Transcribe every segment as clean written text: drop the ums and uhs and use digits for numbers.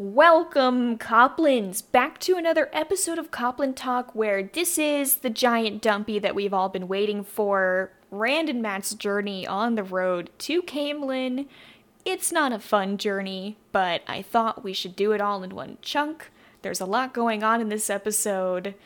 Welcome, Coplins, back to another episode of Coplin Talk, where this is the giant dumpy that we've all been waiting for. Rand and Matt's journey on the road to Caemlyn. It's not a fun journey, but I thought we should do it all in one chunk. There's a lot going on in this episode.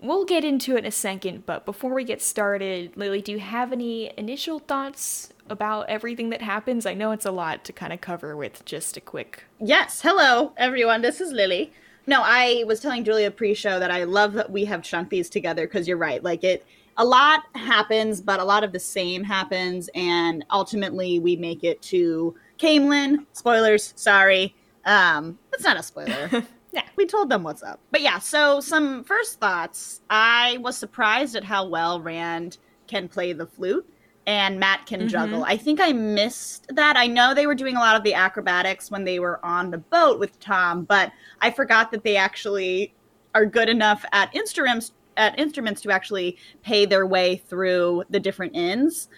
We'll get into it in a second, but before we get started, Lily, do you have any initial thoughts about everything that happens? I know it's a lot to kind of cover with just a quick... Yes, hello, everyone, this is Lily. No, I was telling Julia pre-show that I love that we have chunked these together, because you're right, like, a lot happens, but a lot of the same happens, and ultimately we make it to Caemlyn. Spoilers, sorry. That's not a spoiler. Yeah, we told them what's up. But yeah, so some first thoughts. I was surprised at how well Rand can play the flute and Matt can juggle. I think I missed that. I know they were doing a lot of the acrobatics when they were on the boat with Tom, but I forgot that they actually are good enough at instruments to actually pay their way through the different inns.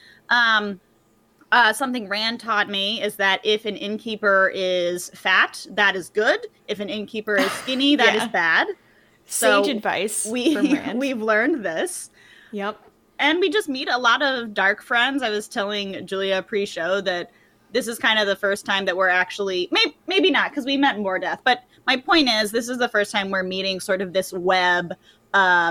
Something Rand taught me is that if an innkeeper is fat, that is good. If an innkeeper is skinny, that is bad. So sage advice from Rand. We've learned this. Yep. And we just meet a lot of dark friends. I was telling Julia pre-show that this is kind of the first time that we're actually... Maybe not, because we met Mordeath. But my point is, this is the first time we're meeting sort of this web,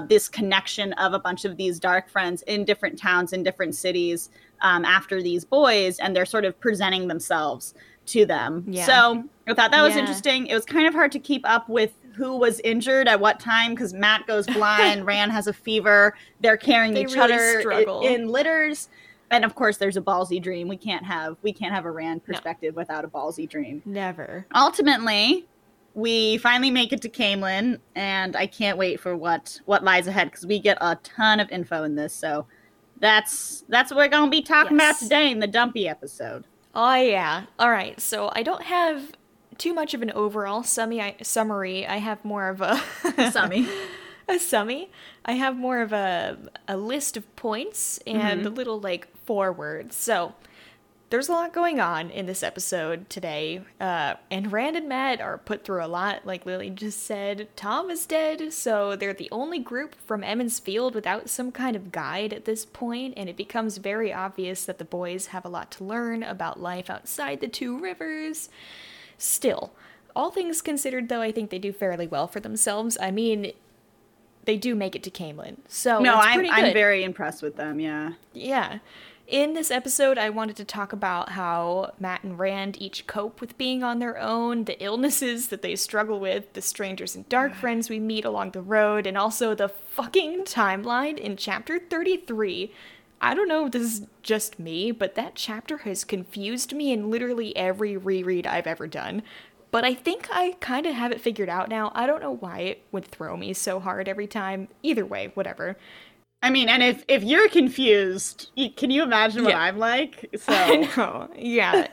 this connection of a bunch of these dark friends in different towns, in different cities, after these boys, and they're sort of presenting themselves to them. Yeah. So I thought that was interesting. It was kind of hard to keep up with who was injured at what time, because Matt goes blind, Rand has a fever, they're carrying each other in litters. And of course there's a ballsy dream. We can't have a Rand perspective without a ballsy dream. Never. Ultimately, we finally make it to Caemlyn, and I can't wait for what lies ahead, because we get a ton of info in this. So that's what we're going to be talking about today in the Dumpy episode. Oh, yeah. All right. So I don't have too much of an overall summary. I have more of a... A summary. I have more of a list of points and a little, four words. So... there's a lot going on in this episode today, and Rand and Matt are put through a lot. Like Lily just said, Tom is dead, so they're the only group from Emond's Field without some kind of guide at this point, and it becomes very obvious that the boys have a lot to learn about life outside the Two Rivers. Still, all things considered, though, I think they do fairly well for themselves. I mean... they do make it to Caemlyn, so I'm very impressed with them, Yeah. In this episode, I wanted to talk about how Matt and Rand each cope with being on their own, the illnesses that they struggle with, the strangers and dark friends we meet along the road, and also the fucking timeline in chapter 33. I don't know if this is just me, but that chapter has confused me in literally every reread I've ever done. But I think I kind of have it figured out now. I don't know why it would throw me so hard every time. Either way, whatever. I mean, and if you're confused, can you imagine what I'm like? So. I know. Yeah.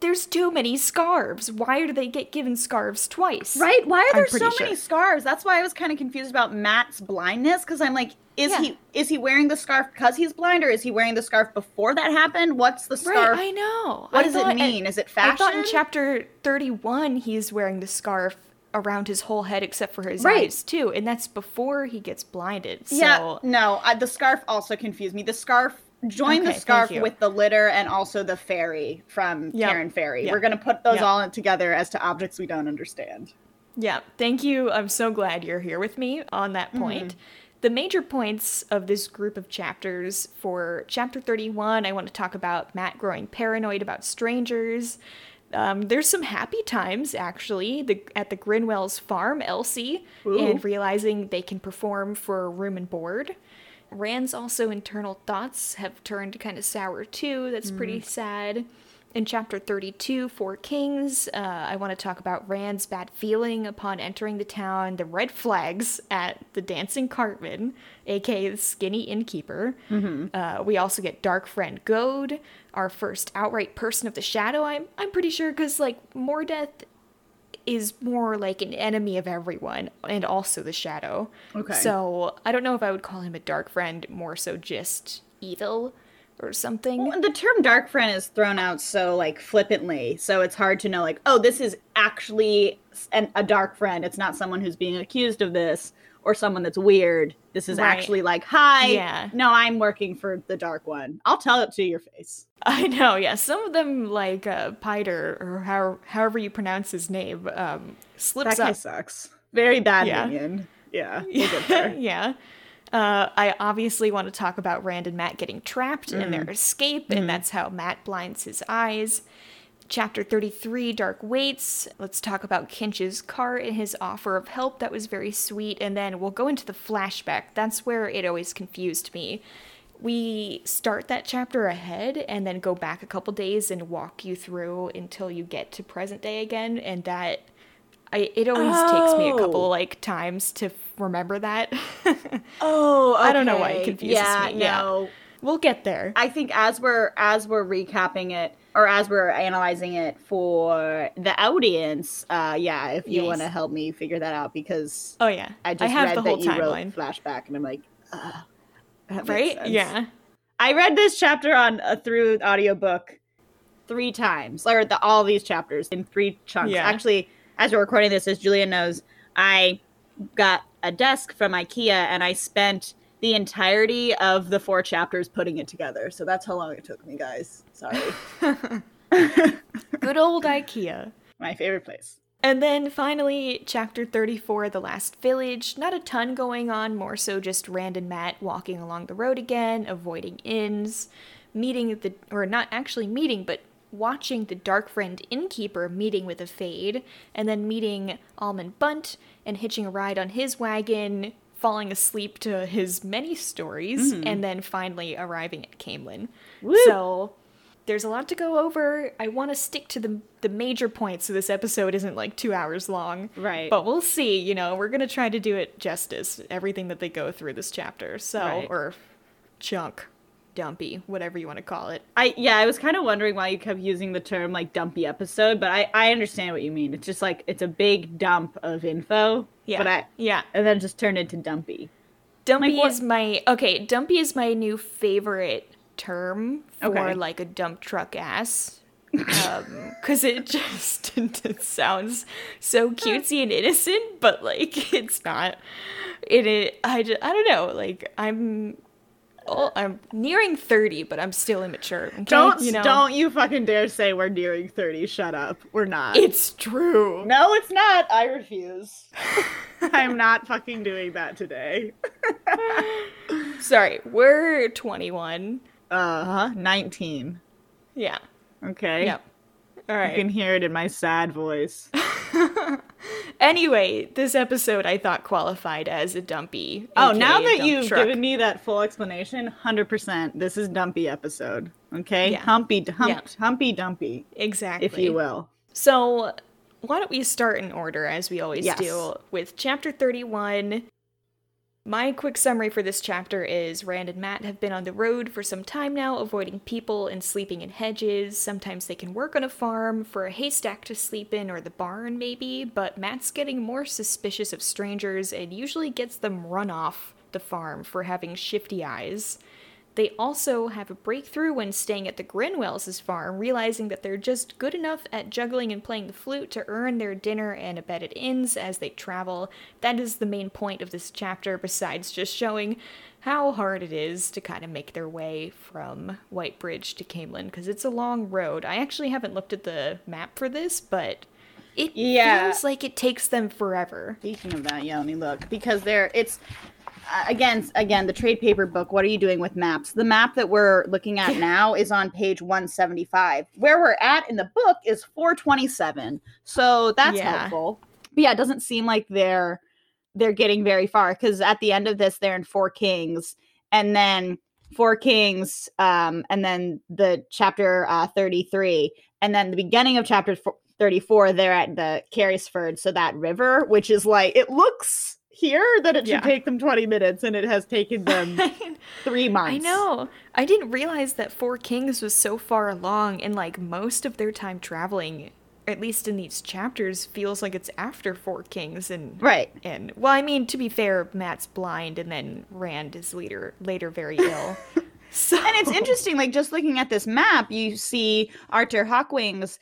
There's too many scarves. Why do they get given scarves twice? Right? Why are there so many scarves? That's why I was kind of confused about Matt's blindness, because I'm like, is he wearing the scarf because he's blind, or is he wearing the scarf before that happened? What's the scarf? Right, I know. What does it mean? Is it fashion? I thought in chapter 31 he's wearing the scarf around his whole head except for his eyes, too. And that's before he gets blinded. So. Yeah, no, the scarf also confused me. The scarf, the scarf with the litter and also the fairy from Karen Fairy. Yep. We're going to put those all together as to objects we don't understand. Yeah, thank you. I'm so glad you're here with me on that point. Mm-hmm. The major points of this group of chapters: for chapter 31, I want to talk about Matt growing paranoid about strangers. There's some happy times, actually, at the Grinwells farm, Elsie, and realizing they can perform for room and board. Rand's also internal thoughts have turned kind of sour, too. That's pretty sad. In chapter 32, Four Kings, I want to talk about Rand's bad feeling upon entering the town, the red flags at the Dancing Cartman, a.k.a. the skinny innkeeper. Mm-hmm. We also get Darkfriend Goad, our first outright person of the shadow, I'm pretty sure, because, Mordeath is more like an enemy of everyone, and also the shadow. Okay. So I don't know if I would call him a dark friend, more so just evil. or something. Well, and the term Darkfriend is thrown out so, like, flippantly, so it's hard to know, like, oh, this is actually a Darkfriend. It's not someone who's being accused of this or someone that's weird. This is actually like, hi, no, I'm working for the Dark One. I'll tell it to your face. I know, yeah. Some of them, like, Piter, or however you pronounce his name, slips that up. That guy sucks. Very bad minion. Yeah. We'll get there. Yeah. I obviously want to talk about Rand and Matt getting trapped in their escape, and that's how Matt blinds his eyes. Chapter 33, Dark Waits. Let's talk about Kinch's car and his offer of help. That was very sweet. And then we'll go into the flashback. That's where it always confused me. We start that chapter ahead and then go back a couple days and walk you through until you get to present day again. And that... It always takes me a couple, like, times to remember that. Okay. I don't know why it confuses me. No. We'll get there. I think as we're recapping it, or as we're analyzing it for the audience, if you want to help me figure that out, because I have read the whole timeline. Wrote flashback, and I'm like, that makes sense. Yeah. I read this chapter on through audiobook 3 times, or all these chapters in 3 chunks. Yeah. Actually, as we're recording this, as Julia knows, I got a desk from IKEA, and I spent the entirety of the 4 chapters putting it together. So that's how long it took me, guys. Sorry. Good old IKEA. My favorite place. And then finally, chapter 34, The Last Village. Not a ton going on, more so just Rand and Matt walking along the road again, avoiding inns, not actually meeting, but watching the Darkfriend innkeeper meeting with a Fade, and then meeting Almen Bunt and hitching a ride on his wagon, falling asleep to his many stories, and then finally arriving at Caemlyn. Woo! So there's a lot to go over. I want to stick to the major points so this episode isn't like 2 hours long. Right. But we'll see, we're going to try to do it justice, everything that they go through this chapter. So, or chunk. Dumpy, whatever you want to call it. I was kind of wondering why you kept using the term like dumpy episode, but I understand what you mean. It's just like it's a big dump of info. Yeah. But and then just turned into dumpy. Dumpy is my new favorite term for like a dump truck ass. Because it just it sounds so cutesy and innocent, but like it's not. I don't know, like I'm nearing 30, but I'm still immature. Okay? Don't you fucking dare say we're nearing 30. Shut up. We're not. It's true. No, it's not. I refuse. I'm not fucking doing that today. Sorry. We're 21. 19. Yeah. Okay. Yep. All right. You can hear it in my sad voice. Anyway, this episode I thought qualified as a dumpy. Oh, now that you've given me that full explanation, 100%, this is dumpy episode. Okay? Yeah. Humpy dumpy. Exactly. If you will. So why don't we start in order, as we always do, with chapter 31. My quick summary for this chapter is Rand and Matt have been on the road for some time now, avoiding people and sleeping in hedges. Sometimes they can work on a farm, for a haystack to sleep in, or the barn maybe, but Matt's getting more suspicious of strangers and usually gets them run off the farm for having shifty eyes. They also have a breakthrough when staying at the Grinwells' farm, realizing that they're just good enough at juggling and playing the flute to earn their dinner and a bed at inns as they travel. That is the main point of this chapter, besides just showing how hard it is to kind of make their way from Whitebridge to Caemlyn, because it's a long road. I actually haven't looked at the map for this, but it feels like it takes them forever. Speaking of that, let me look, because it's... Again, the trade paper book, what are you doing with maps? The map that we're looking at now is on page 175. Where we're at in the book is 427. So that's helpful. But it doesn't seem like they're getting very far, because at the end of this, they're in Four Kings. And then Four Kings, and then the chapter 33. And then the beginning of chapter 34, they're at the Carysford, so that river, which is like, it looks... here that it should take them 20 minutes, and it has taken them 3 months. I know. I didn't realize that Four Kings was so far along, and like most of their time traveling, at least in these chapters, feels like it's after Four Kings. And and well, I mean, to be fair, Matt's blind, and then Rand is later very ill. So. And it's interesting, like, just looking at this map, you see Artur Hawkwing's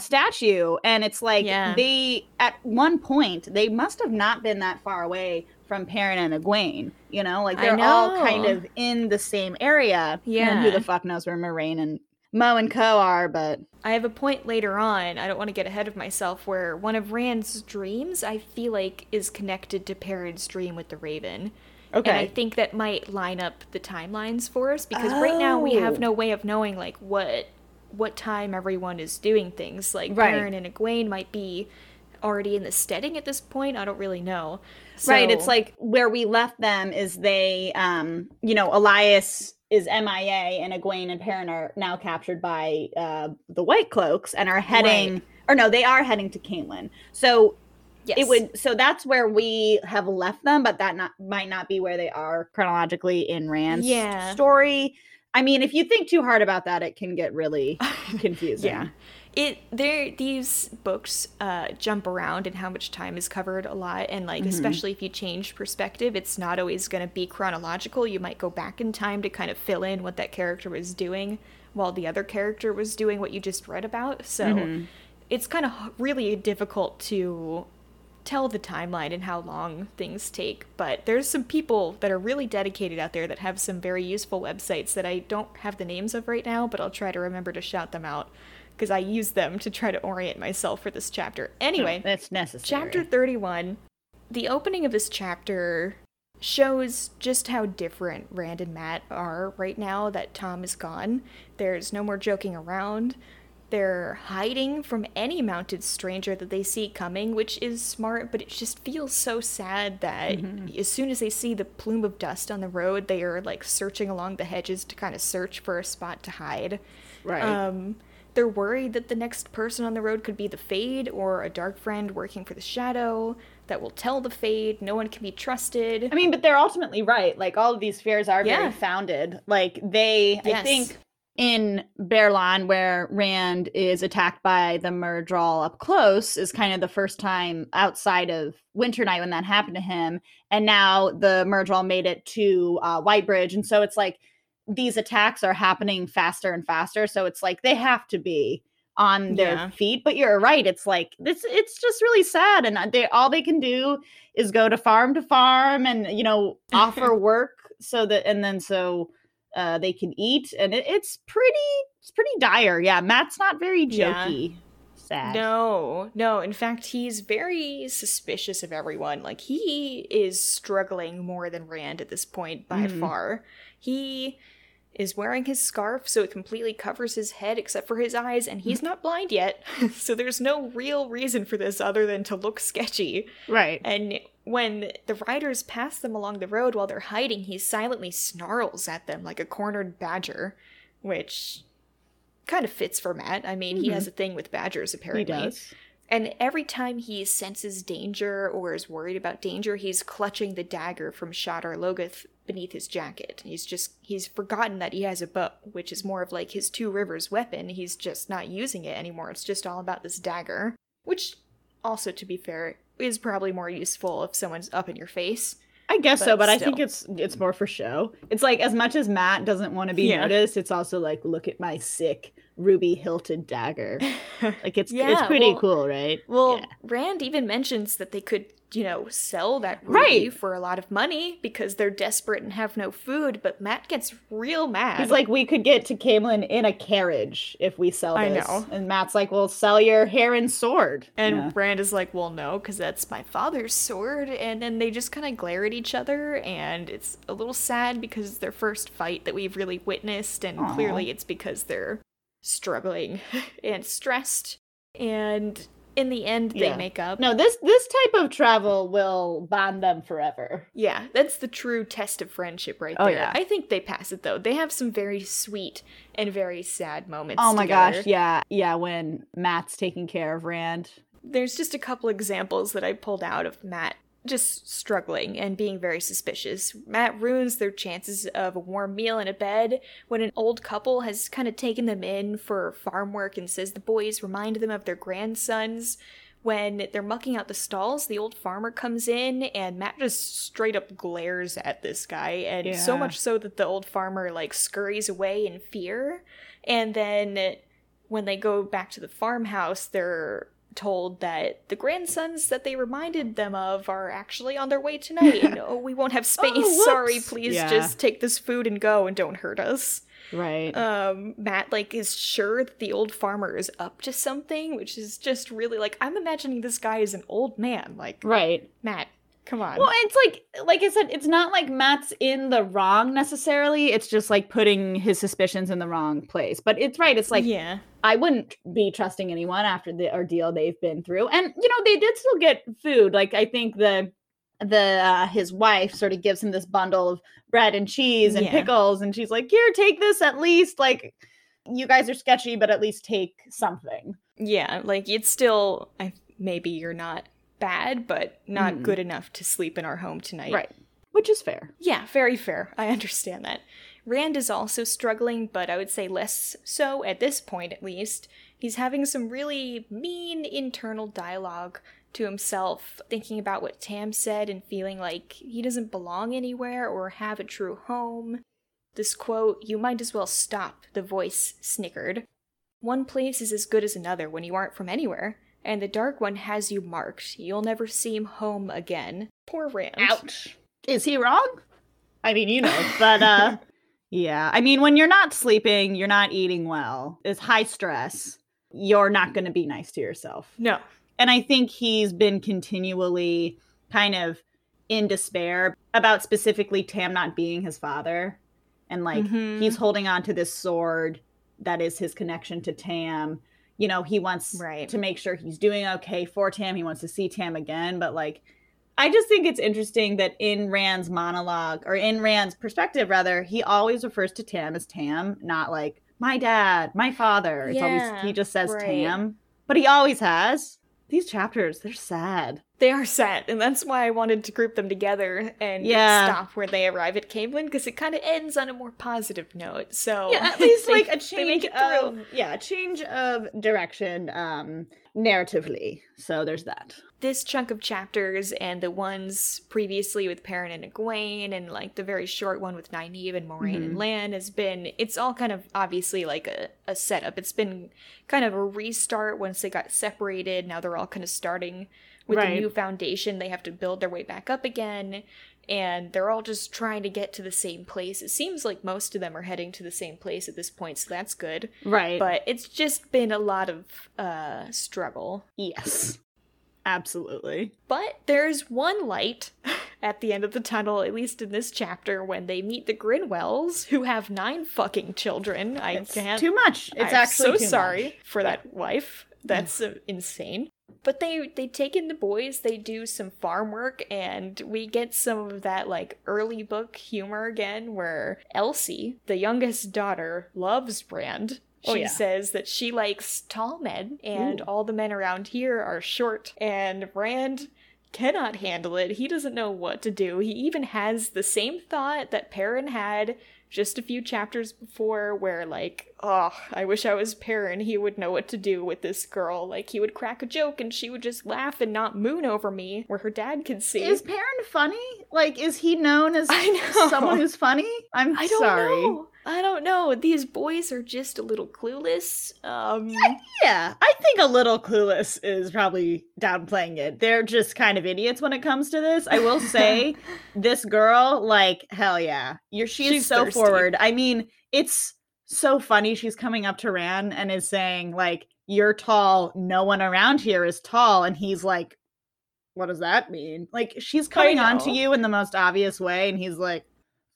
statue, and it's like, they, at one point, they must have not been that far away from Perrin and Egwene, you know? Like, they're all kind of in the same area. Yeah. And who the fuck knows where Moraine and Mo and Co are, but... I have a point later on, I don't want to get ahead of myself, where one of Rand's dreams, I feel like, is connected to Perrin's dream with the Raven. Okay. And I think that might line up the timelines for us, because right now we have no way of knowing, like, what time everyone is doing things. Like, Perrin and Egwene might be already in the steading at this point. I don't really know. So... Right, it's like, where we left them is they, you know, Elias is MIA, and Egwene and Perrin are now captured by the White Cloaks and are heading, or no, they are heading to Caemlyn. So... Yes. It would, so that's where we have left them, but that might not be where they are chronologically in Rand's story. I mean, if you think too hard about that, it can get really confusing. These books jump around in how much time is covered a lot, and like especially if you change perspective, it's not always going to be chronological. You might go back in time to kind of fill in what that character was doing while the other character was doing what you just read about. So it's kind of really difficult to tell the timeline and how long things take, but there's some people that are really dedicated out there that have some very useful websites that I don't have the names of right now, but I'll try to remember to shout them out because I use them to try to orient myself for this chapter. Anyway, that's necessary. Chapter 31, the opening of this chapter shows just how different Rand and Matt are right now that Tom is gone. There's no more joking around. They're hiding from any mounted stranger that they see coming, which is smart, but it just feels so sad that as soon as they see the plume of dust on the road, they are, like, searching along the hedges to kind of search for a spot to hide. Right. They're worried that the next person on the road could be the Fade or a dark friend working for the Shadow that will tell the Fade. No one can be trusted. I mean, but they're ultimately right. Like, all of these fears are very founded. Like, they, I think... in Berlan, where Rand is attacked by the Myrddraal up close, is kind of the first time outside of Winter Night when that happened to him. And now the Myrddraal made it to Whitebridge. And so it's like these attacks are happening faster and faster. So it's like they have to be on their feet. But you're right. It's like this. It's just really sad. And they, all they can do is go to farm and, you know, offer work so that and then so... they can eat, and it's pretty dire. Yeah, Matt's not very jokey. Sad. No. In fact, he's very suspicious of everyone. Like, he is struggling more than Rand at this point by far. He is wearing his scarf, so it completely covers his head except for his eyes, and he's not blind yet. So there's no real reason for this other than to look sketchy. Right. And when the riders pass them along the road while they're hiding, he silently snarls at them like a cornered badger, which kind of fits for Matt. I mean, he has a thing with badgers, apparently. He does. And every time he senses danger or is worried about danger, he's clutching the dagger from Shadar Logoth beneath his jacket. He's forgotten that he has a bow, which is more of like his Two Rivers weapon. He's just not using it anymore. It's just all about this dagger, which also, to be fair, is probably more useful if someone's up in your face. I guess so, but still. I think it's more for show. It's like, as much as Matt doesn't want to be noticed, it's also like, look at my sick ruby-hilted dagger. Like, it's pretty cool, right? Well, Rand even mentions that they could, you know, sell that ruby for a lot of money because they're desperate and have no food, but Matt gets real mad. He's like, we could get to Caemlyn in a carriage if we sell this. I know. And Matt's like, well, sell your Heron's sword. And Rand is like, well, no, because that's my father's sword. And then they just kind of glare at each other, and it's a little sad because it's their first fight that we've really witnessed, and clearly it's because they're struggling and stressed, and... in the end, they make up. No, this type of travel will bond them forever. Yeah, that's the true test of friendship right there. Yeah. I think they pass it, though. They have some very sweet and very sad moments together. Oh, my gosh, yeah. Yeah, when Matt's taking care of Rand. There's just a couple examples that I pulled out of Matt just struggling and being very suspicious. Matt ruins their chances of a warm meal and a bed when an old couple has kind of taken them in for farm work and says the boys remind them of their grandsons when they're mucking out the stalls, the old farmer comes in, and Matt just straight up glares at this guy, and so much so that the old farmer, like, scurries away in fear, and then when they go back to the farmhouse, they're told that the grandsons that they reminded them of are actually on their way tonight, and oh, we won't have space, sorry, please just take this food and go and don't hurt us. Right. Matt, like, is sure that the old farmer is up to something, which is just really, like, I'm imagining this guy is an old man. Like, right. Matt, come on. Well, it's like I said, it's not like Matt's in the wrong necessarily. It's just, like, putting his suspicions in the wrong place. But it's right. It's like, I wouldn't be trusting anyone after the ordeal they've been through. And, you know, they did still get food. Like, I think his wife sort of gives him this bundle of bread and cheese and pickles, and she's like, here, take this, at least, like, you guys are sketchy, but at least take something. Yeah, like, it's still, maybe you're not bad, but not good enough to sleep in our home tonight. Right, which is fair. Yeah, very fair. I understand that. Rand is also struggling, but I would say less so at this point, at least. He's having some really mean internal dialogue to himself, thinking about what Tam said and feeling like he doesn't belong anywhere or have a true home. This quote, "You might as well stop," the voice snickered. "One place is as good as another when you aren't from anywhere, and the Dark One has you marked. You'll never seem home again." Poor Rand. Ouch. Is he wrong? I mean, you know, but yeah. I mean, when you're not sleeping, you're not eating well, it's high stress, you're not going to be nice to yourself. No. And I think he's been continually kind of in despair about specifically Tam not being his father. And, like, he's holding on to this sword that is his connection to Tam. You know, he wants to make sure he's doing okay for Tam. He wants to see Tam again. But, like, I just think it's interesting that in Rand's monologue, or in Rand's perspective, rather, he always refers to Tam as Tam, not like, my dad, my father. It's always, he just says Tam. But he always has. These chapters, they're sad. They are sad, and that's why I wanted to group them together and stop where they arrive at Caemlyn, because it kind of ends on a more positive note. So yeah, at least like a change of direction narratively. So there's that. This chunk of chapters and the ones previously with Perrin and Egwene, and like the very short one with Nynaeve and Moraine and Lan has been, it's all kind of obviously like a setup. It's been kind of a restart once they got separated. Now they're all kind of starting with a new foundation. They have to build their way back up again. And they're all just trying to get to the same place. It seems like most of them are heading to the same place at this point, so that's good. Right. But it's just been a lot of struggle. Yes. Absolutely. But there's one light at the end of the tunnel, at least in this chapter, when they meet the Grinwells, who have 9 fucking children. It's too much. It's actually so sorry for that wife. That's insane. But they take in the boys, they do some farm work, and we get some of that, like, early book humor again, where Elsie, the youngest daughter, loves Brand. She says that she likes tall men, and all the men around here are short, and Brand cannot handle it. He doesn't know what to do. He even has the same thought that Perrin had just a few chapters before, where, like, oh, I wish I was Perrin. He would know what to do with this girl. Like, he would crack a joke and she would just laugh and not moon over me where her dad can see. Is Perrin funny? Like, is he known as someone who's funny? I don't know. These boys are just a little clueless. Yeah, I think a little clueless is probably downplaying it. They're just kind of idiots when it comes to this. I will say, this girl, like, hell yeah. She's so thirsty. Forward. I mean, it's so funny. She's coming up to Ran and is saying, like, you're tall. No one around here is tall. And he's like, what does that mean? Like, she's coming on to you in the most obvious way. And he's like,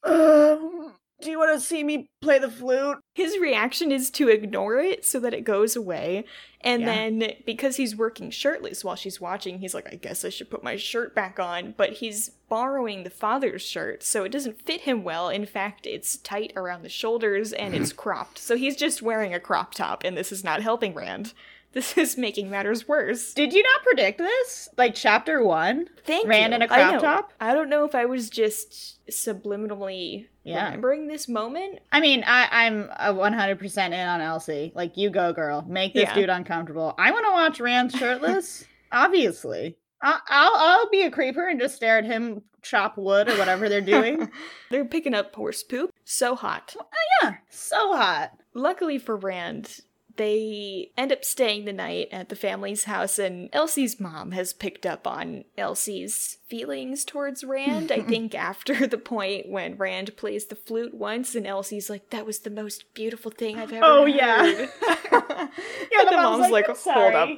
do you want to see me play the flute? His reaction is to ignore it so that it goes away. And then, because he's working shirtless while she's watching, he's like, I guess I should put my shirt back on. But he's borrowing the father's shirt, so it doesn't fit him well. In fact, it's tight around the shoulders and it's cropped. So he's just wearing a crop top, and this is not helping Rand. This is making matters worse. Did you not predict this? Like, chapter 1? Rand in a crop top? I don't know if I was just subliminally remembering this moment. I mean, I'm 100% in on Elsie. Like, you go, girl. Make this dude uncomfortable. I want to watch Rand shirtless. Obviously. I'll be a creeper and just stare at him chop wood or whatever they're doing. They're picking up horse poop. So hot. Yeah, so hot. Luckily for Rand, they end up staying the night at the family's house, and Elsie's mom has picked up on Elsie's feelings towards Rand. I think after the point when Rand plays the flute once, and Elsie's like, that was the most beautiful thing I've ever heard. Yeah. Yeah, the mom's like, hold up.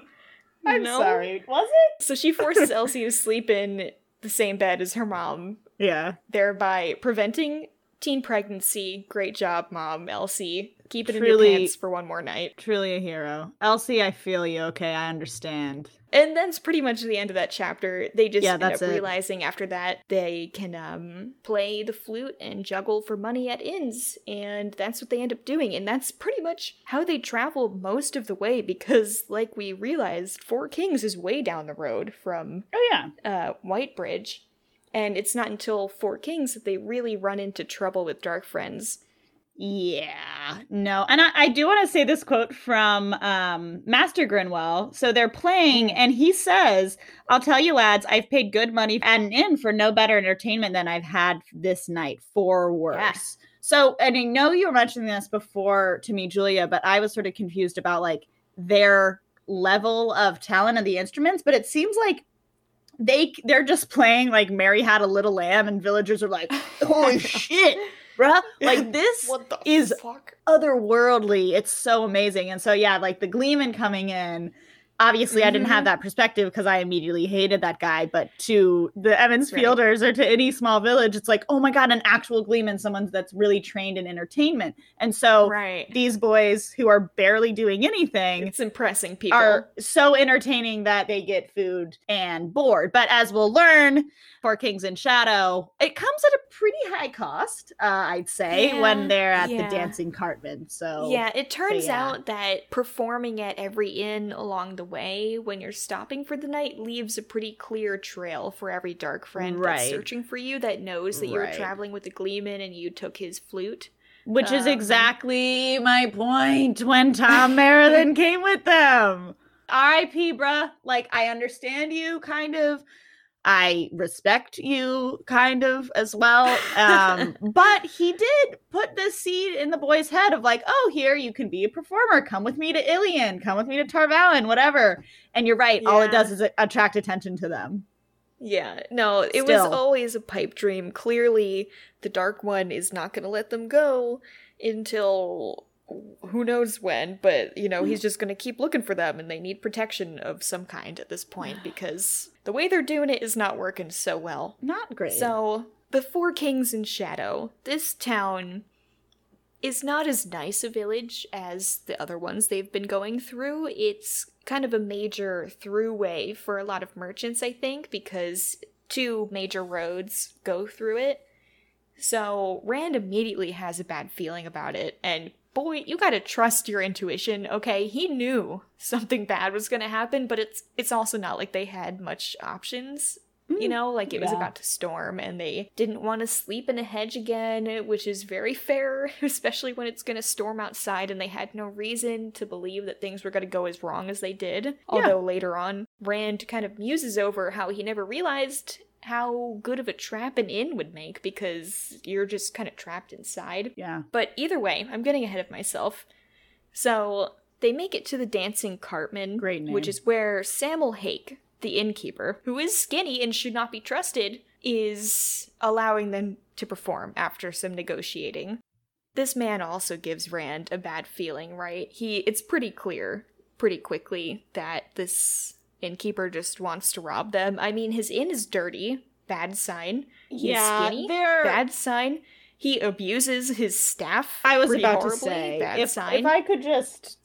I'm sorry. Was it? So she forces Elsie to sleep in the same bed as her mom. Yeah. Thereby preventing teen pregnancy. Great job, Mom. Elsie, keep it in your pants for one more night. Truly a hero. Elsie, I feel you. Okay, I understand. And that's pretty much the end of that chapter. They just end up realizing after that they can play the flute and juggle for money at inns. And that's what they end up doing. And that's pretty much how they travel most of the way, because like we realized, Four Kings is way down the road from Whitebridge. And it's not until Four Kings that they really run into trouble with Darkfriends. Yeah, no. And I do want to say this quote from Master Grinwell. So they're playing, and he says, I'll tell you, lads, I've paid good money at an inn for no better entertainment than I've had this night, for worse. Yes. So, and I know you were mentioning this before to me, Julia, but I was sort of confused about, like, their level of talent of the instruments. But it seems like they're just playing, like, Mary Had a Little Lamb, and villagers are like, holy shit. Bruh, like, this is fuck? Otherworldly. It's so amazing. And so, yeah, like, the Gleeman coming in, obviously, I didn't have that perspective because I immediately hated that guy. But to the Emond's Fielders or to any small village, it's like, oh, my God, an actual Gleeman, someone that's really trained in entertainment. And so these boys who are barely doing anything. It's impressing people. Are so entertaining that they get food and board. But as we'll learn, Four Kings in Shadow, it comes at a pretty high cost, I'd say, when they're at the Dancing Cartman. So yeah, it turns out that performing at every inn along the way when you're stopping for the night leaves a pretty clear trail for every Darkfriend that's searching for you, that knows that you were traveling with the Gleeman and you took his flute. Which is exactly my point when Tom Meriden came with them. R.I.P., bruh. Like, I understand you, kind of. I respect you, kind of, as well. But he did put this seed in the boy's head of like, oh, here, you can be a performer. Come with me to Illian. Come with me to Tar Valon, whatever. And you're right. Yeah. All it does is attract attention to them. Yeah. No, it was always a pipe dream. Clearly, the Dark One is not going to let them go until who knows when. But, you know, he's just going to keep looking for them, and they need protection of some kind at this point because the way they're doing it is not working so well. Not great. So, the Four Kings in Shadow, this town is not as nice a village as the other ones they've been going through. It's kind of a major throughway for a lot of merchants, I think, because two major roads go through it. So, Rand immediately has a bad feeling about it, and boy, you gotta trust your intuition, okay? He knew something bad was gonna happen, but it's also not like they had much options, you know? Like, it was about to storm, and they didn't want to sleep in a hedge again, which is very fair, especially when it's gonna storm outside, and they had no reason to believe that things were gonna go as wrong as they did. Although later on, Rand kind of muses over how he never realized how good of a trap an inn would make, because you're just kind of trapped inside. Yeah. But either way, I'm getting ahead of myself. So they make it to the Dancing Cartman, which is where Samuel Hake, the innkeeper, who is skinny and should not be trusted, is allowing them to perform after some negotiating. This man also gives Rand a bad feeling, right? It's pretty clear pretty quickly that this innkeeper just wants to rob them. I mean, his inn is dirty, bad sign. He's skinny, bad sign. He abuses his staff. I was about to say, bad sign. If I could just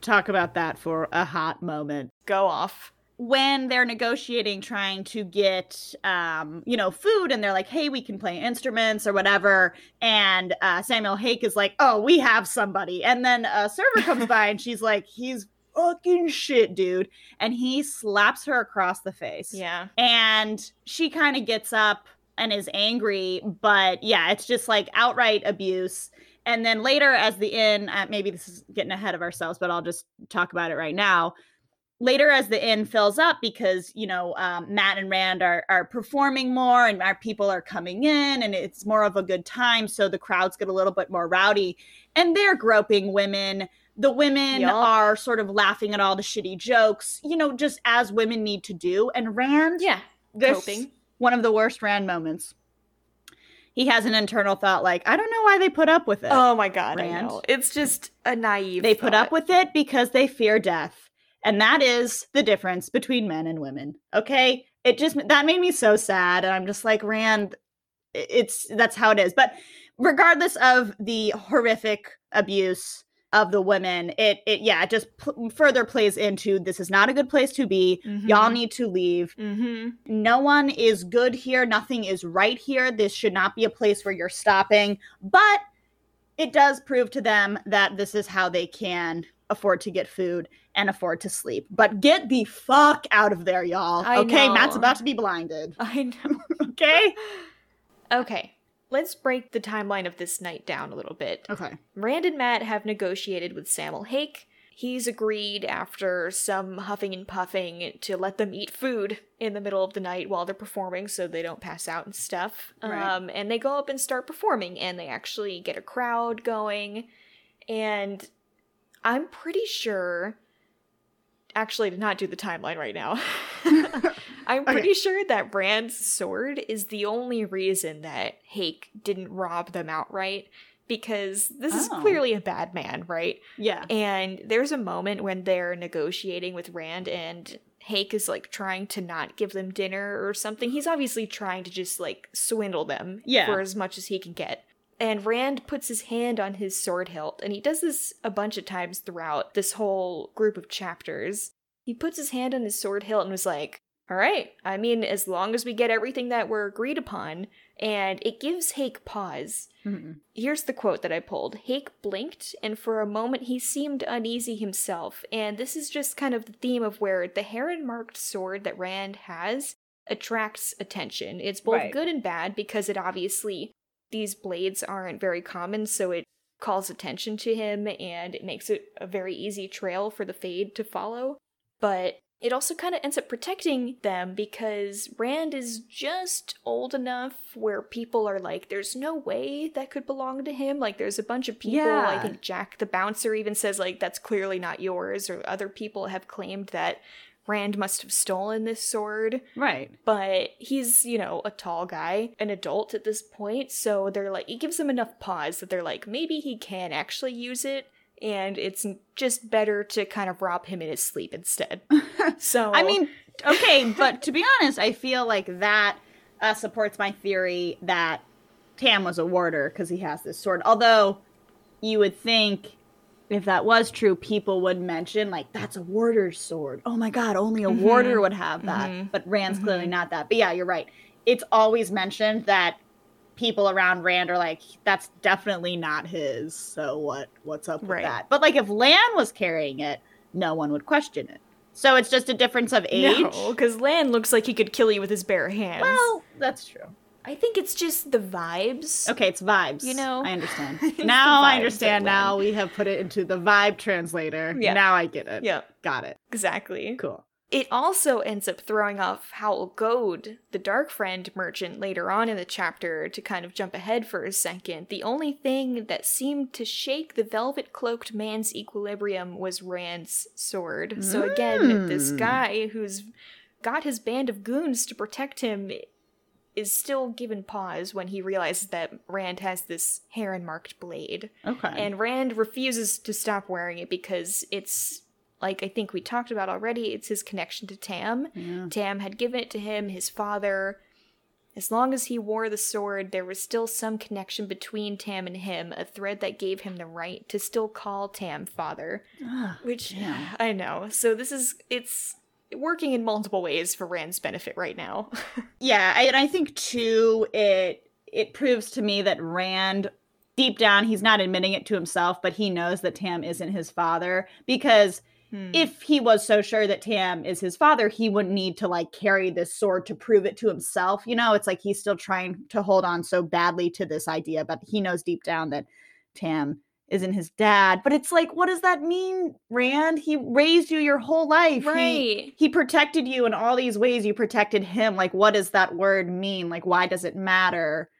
talk about that for a hot moment. Go off. When they're negotiating, trying to get, food, and they're like, hey, we can play instruments or whatever. And Samuel Hake is like, oh, we have somebody. And then a server comes by and she's like, he's fucking shit, dude. And he slaps her across the face. Yeah. And she kind of gets up and is angry, but yeah, it's just like outright abuse. And then later, as the inn, maybe this is getting ahead of ourselves, but I'll just talk about it right now. later as the inn fills up, because, you know, Matt and Rand are performing more and our people are coming in and it's more of a good time. So the crowds get a little bit more rowdy and they're groping women. The women are sort of laughing at all the shitty jokes, you know, just as women need to do. And Rand, one of the worst Rand moments. He has an internal thought like, I don't know why they put up with it. Oh my God, Rand. I know. It's just a naive They thought. Put up with it because they fear death. And that is the difference between men and women. Okay. It just, that made me so sad. And I'm just like, Rand, that's how it is. But regardless of the horrific abuse of the women, it further plays into, this is not a good place to be. Mm-hmm. Y'all need to leave. Mm-hmm. No one is good here. Nothing is right here. This should not be a place where you're stopping. But it does prove to them that this is how they can afford to get food and afford to sleep. But get the fuck out of there, y'all. I know. Matt's about to be blinded. I know. Okay? Okay. Let's break the timeline of this night down a little bit. Okay. Rand and Matt have negotiated with Samuel Hake. He's agreed, after some huffing and puffing, to let them eat food in the middle of the night while they're performing so they don't pass out and stuff. Right. And they go up and start performing, and they actually get a crowd going. And I'm pretty sure... Actually, I did not do the timeline right now. I'm pretty sure that Rand's sword is the only reason that Hake didn't rob them outright, because this is clearly a bad man, right? Yeah. And there's a moment when they're negotiating with Rand and Hake is like trying to not give them dinner or something. He's obviously trying to just like swindle them for as much as he can get. And Rand puts his hand on his sword hilt, and he does this a bunch of times throughout this whole group of chapters. He puts his hand on his sword hilt and was like, all right, I mean, as long as we get everything that we're agreed upon, and it gives Hake pause. Mm-hmm. Here's the quote that I pulled. Hake blinked, and for a moment he seemed uneasy himself, and this is just kind of the theme of where the heron-marked sword that Rand has attracts attention. It's both good and bad, because it obviously... These blades aren't very common, so it calls attention to him, and it makes it a very easy trail for the Fade to follow. But it also kind of ends up protecting them, because Rand is just old enough where people are like, there's no way that could belong to him. Like, there's a bunch of people, I think Jack the Bouncer even says, like, that's clearly not yours, or other people have claimed that Rand must have stolen this sword. Right. But he's, you know, a tall guy, an adult at this point, so they're like, it gives them enough pause that they're like, maybe he can actually use it, and it's just better to kind of rob him in his sleep instead. So... I mean, okay, but to be honest, I feel like that supports my theory that Tam was a warder because he has this sword. Although, you would think... If that was true, people would mention, like, that's a warder's sword. Oh my God, only a warder would have that. Mm-hmm. But Rand's clearly not that. But yeah, you're right. It's always mentioned that people around Rand are like, that's definitely not his. So what's up with that? But like, if Lan was carrying it, no one would question it. So it's just a difference of age. No, because Lan looks like he could kill you with his bare hands. Well, that's true. I think it's just the vibes. Okay, it's vibes. You know? I understand. Now I understand. Now we have put it into the vibe translator. Yeah. Now I get it. Yeah. Got it. Exactly. Cool. It also ends up throwing off Howl Goad, the Darkfriend merchant, later on in the chapter, to kind of jump ahead for a second. The only thing that seemed to shake the velvet-cloaked man's equilibrium was Rand's sword. Mm. So again, this guy who's got his band of goons to protect him... is still given pause when he realizes that Rand has this heron-marked blade. Okay. And Rand refuses to stop wearing it because it's, like I think we talked about already, it's his connection to Tam. Yeah. Tam had given it to him, his father. As long as he wore the sword, there was still some connection between Tam and him, a thread that gave him the right to still call Tam father. Which, yeah. I know. So this is, it's... working in multiple ways for Rand's benefit right now. I think too, it proves to me that Rand, deep down, he's not admitting it to himself, but he knows that Tam isn't his father, because if he was so sure that Tam is his father, he wouldn't need to like carry this sword to prove it to himself. You know, it's like he's still trying to hold on so badly to this idea, but he knows deep down that Tam isn't his dad. But it's like, what does that mean, Rand? He raised you your whole life. Right. He protected you in all these ways. You protected him. Like, what does that word mean? Like, why does it matter?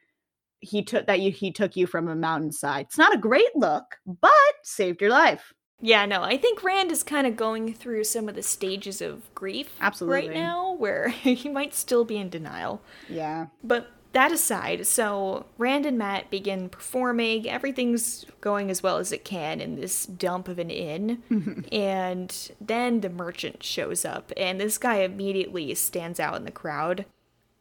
He took you from a mountainside. It's not a great look, but saved your life. Yeah, no, I think Rand is kind of going through some of the stages of grief right now, where he might still be in denial. Yeah. But that aside, so Rand and Matt begin performing. Everything's going as well as it can in this dump of an inn. Mm-hmm. And then the merchant shows up, and this guy immediately stands out in the crowd.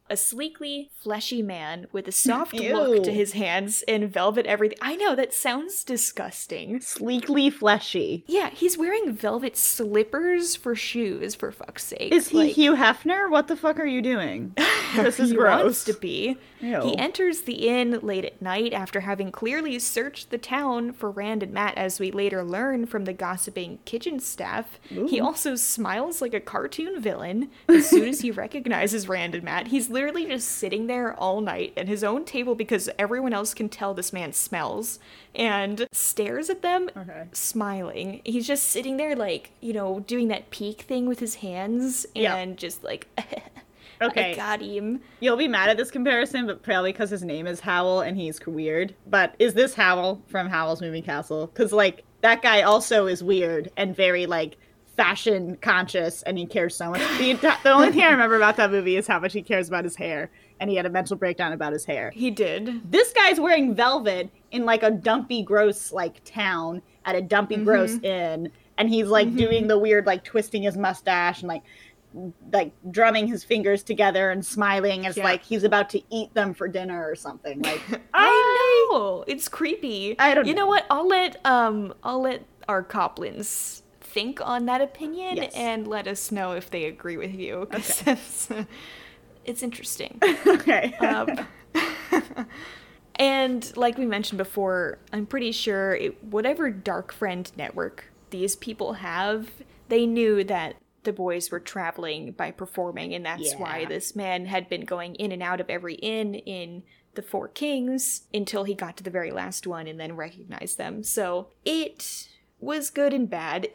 A sleekly, fleshy man with a soft look to his hands and velvet everything. I know, that sounds disgusting. Sleekly fleshy. Yeah, he's wearing velvet slippers for shoes, for fuck's sake. Is he Hugh Hefner? What the fuck are you doing? This is gross. He wants to be. Ew. He enters the inn late at night after having clearly searched the town for Rand and Matt, as we later learn from the gossiping kitchen staff. Ooh. He also smiles like a cartoon villain as soon as he recognizes Rand and Matt. He's literally just sitting there all night at his own table because everyone else can tell this man smells, and stares at them, smiling. He's just sitting there, like, you know, doing that peek thing with his hands and just like, okay, I got him. You'll be mad at this comparison, but probably because his name is Howl and he's weird. But is this Howl from Howl's Moving Castle? Because, like, that guy also is weird and very, like, fashion conscious, and he cares so much. The only thing I remember about that movie is how much he cares about his hair, and he had a mental breakdown about his hair. He did. This guy's wearing velvet in, like, a dumpy, gross, like, town at a dumpy, gross inn, and he's, like, doing the weird, like, twisting his mustache and, like drumming his fingers together and smiling as like he's about to eat them for dinner or something. Like, I know, it's creepy. I don't. You know what? I'll let our Coplins think on that opinion and let us know if they agree with you. It's interesting. Okay. And like we mentioned before, I'm pretty sure whatever Darkfriend network these people have, they knew that the boys were traveling by performing, and that's why this man had been going in and out of every inn in the Four Kings until he got to the very last one and then recognized them. So it was good and bad.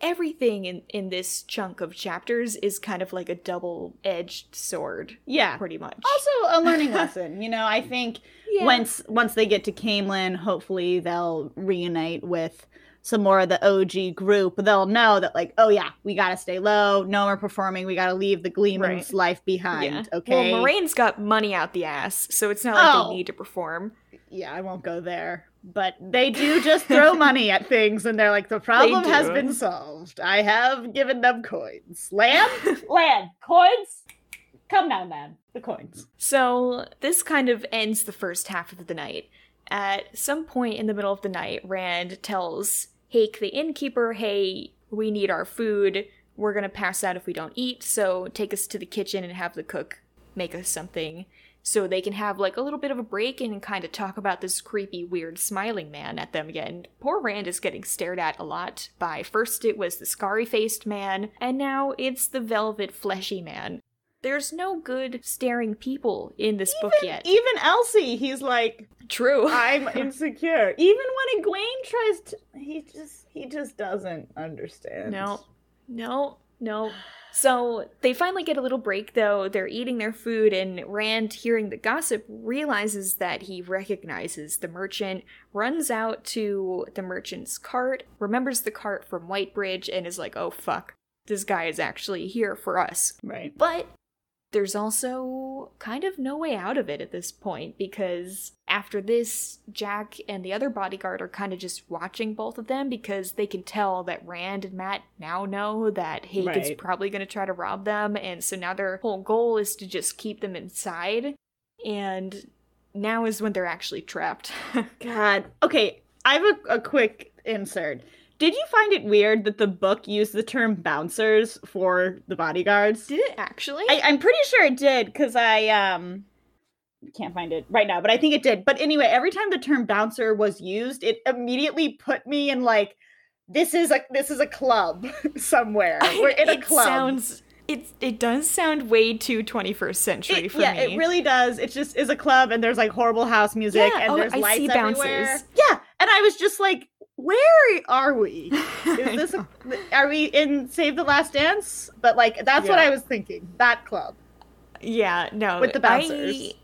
Everything in this chunk of chapters is kind of like a double-edged sword. Yeah. Pretty much. Also a learning lesson. You know, I think once they get to Caemlyn, hopefully they'll reunite with some more of the OG group. They'll know that, like, oh yeah, we gotta stay low. No more performing. We gotta leave the Gleeman's life behind. Yeah. Okay. Well, Moraine's got money out the ass, so it's not like they need to perform. Yeah, I won't go there. But they do just throw money at things, and they're like, the problem has been solved. I have given them coins. Land. Coins? Come down, man. The coins. So this kind of ends the first half of the night. At some point in the middle of the night, Rand tells Hake, the innkeeper, hey, we need our food. We're going to pass out if we don't eat, so take us to the kitchen and have the cook make us something. So they can have, like, a little bit of a break and kind of talk about this creepy, weird, smiling man at them again. Poor Rand is getting stared at a lot by, first it was the scary-faced man, and now it's the velvet, fleshy man. There's no good staring people in this book yet. Even Elsie, he's like, true. I'm insecure. Even when Egwene tries to, he just doesn't understand. No. So they finally get a little break, though. They're eating their food, and Rand, hearing the gossip, realizes that he recognizes the merchant, runs out to the merchant's cart, remembers the cart from Whitebridge, and is like, oh, fuck. This guy is actually here for us. Right. But there's also kind of no way out of it at this point, because after this, Jack and the other bodyguard are kind of just watching both of them, because they can tell that Rand and Matt now know that Hake is probably going to try to rob them, and so now their whole goal is to just keep them inside, and now is when they're actually trapped. God. Okay, I have a quick insert. Did you find it weird that the book used the term bouncers for the bodyguards? Did it actually? I'm pretty sure it did, because I can't find it right now, but I think it did. But anyway, every time the term bouncer was used, it immediately put me in, like, this is a club somewhere. We're in a club. It does sound way too 21st century for me. Yeah, it really does. It just is a club, and there's, like, horrible house music, and there's lights everywhere. Bouncers. Yeah. And I was just like, where are we? Is this are we in Save the Last Dance? But like, that's what I was thinking. That club. Yeah, no. With the bouncers.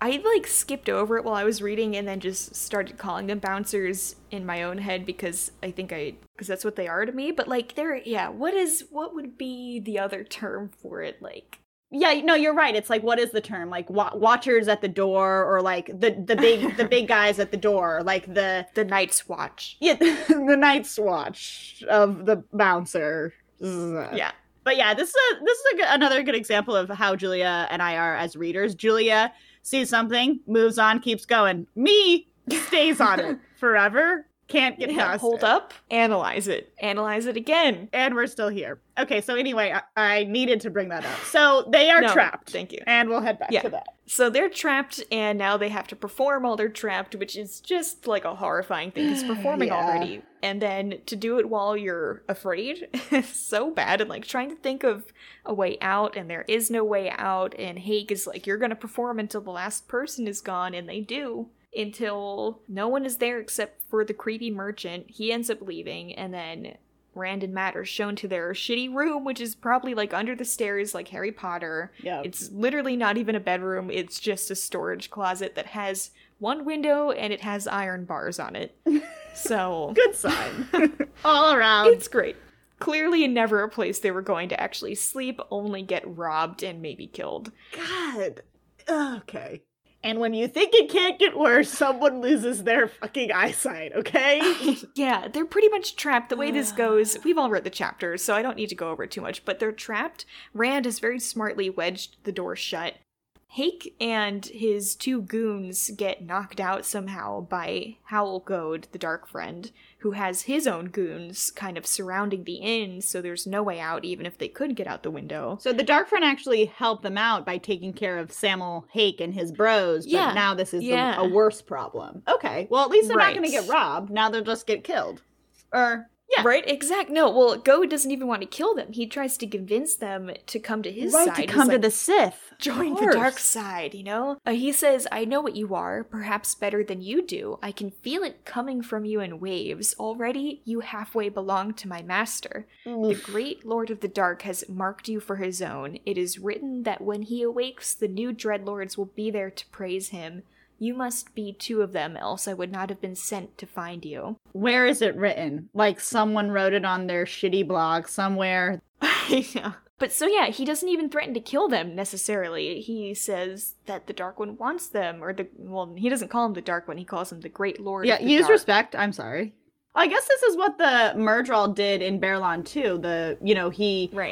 I like skipped over it while I was reading and then just started calling them bouncers in my own head because because that's what they are to me. But like, what would be the other term for it? Like, yeah, no, you're right. It's like, what is the term? Like watchers at the door, or like the big guys at the door, like the Night's Watch. Yeah, the Night's Watch of the bouncer. Yeah. But yeah, this is another good example of how Julia and I are as readers. Julia sees something, moves on, keeps going. Me stays on it forever. Can't get past it. Hold up, analyze it. Analyze it again. And we're still here. Okay, so anyway, I needed to bring that up. So they are trapped. Thank you. And we'll head back to that. So they're trapped, and now they have to perform while they're trapped, which is just like a horrifying thing. He's performing already. And then to do it while you're afraid is so bad. And like trying to think of a way out, and there is no way out. And Hake is like, you're going to perform until the last person is gone. And they do. Until no one is there except for the creepy merchant. He ends up leaving, and then Rand and Matt are shown to their shitty room, which is probably like under the stairs, like Harry Potter. Yeah. It's literally not even a bedroom. It's just a storage closet that has one window and it has iron bars on it. So good sign. All around. It's great. Clearly never a place they were going to actually sleep, only get robbed and maybe killed. God. Okay. And when you think it can't get worse, someone loses their fucking eyesight, okay? Yeah, they're pretty much trapped. The way this goes, we've all read the chapters, so I don't need to go over it too much, but they're trapped. Rand has very smartly wedged the door shut. Hake and his two goons get knocked out somehow by Howl Goad, the Darkfriend, who has his own goons kind of surrounding the inn, so there's no way out, even if they could get out the window. So the Darkfriend actually helped them out by taking care of Samuel Hake and his bros, but now this is a worse problem. Okay, well, at least they're not going to get robbed. Now they'll just get killed. Or... Yeah. Right? Exact. No, well, Goad doesn't even want to kill them. He tries to convince them to come to his side. Right, to come to the Sith. Join the dark side, you know? He says, I know what you are, perhaps better than you do. I can feel it coming from you in waves. Already, you halfway belong to my master. The great Lord of the Dark has marked you for his own. It is written that when he awakes, the new Dreadlords will be there to praise him. You must be two of them, else I would not have been sent to find you. Where is it written? Like, someone wrote it on their shitty blog somewhere. Yeah. But so yeah, he doesn't even threaten to kill them, necessarily. He says that the Dark One wants them, he doesn't call him the Dark One, he calls him the Great Lord of the Dark. Yeah, use respect, I'm sorry. I guess this is what the Myrddraal did in Baerlon too.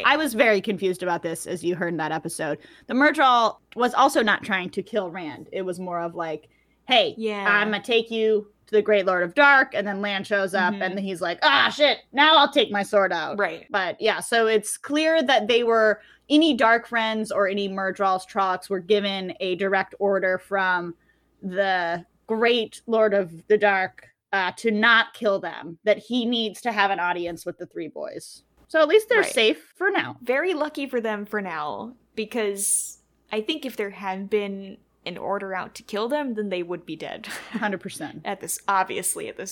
I was very confused about this as you heard in that episode. The Myrddraal was also not trying to kill Rand. It was more of like, hey, I'm going to take you to the Great Lord of Dark. And then Lan shows up and he's like, shit, now I'll take my sword out. Right. But yeah, so it's clear that they were, any Dark Friends or any Myrdral's Trollocs were given a direct order from the Great Lord of the Dark to not kill them, that he needs to have an audience with the three boys. So at least they're safe for now. Very lucky for them for now, because I think if there had been an order out to kill them, then they would be dead. 100%. At this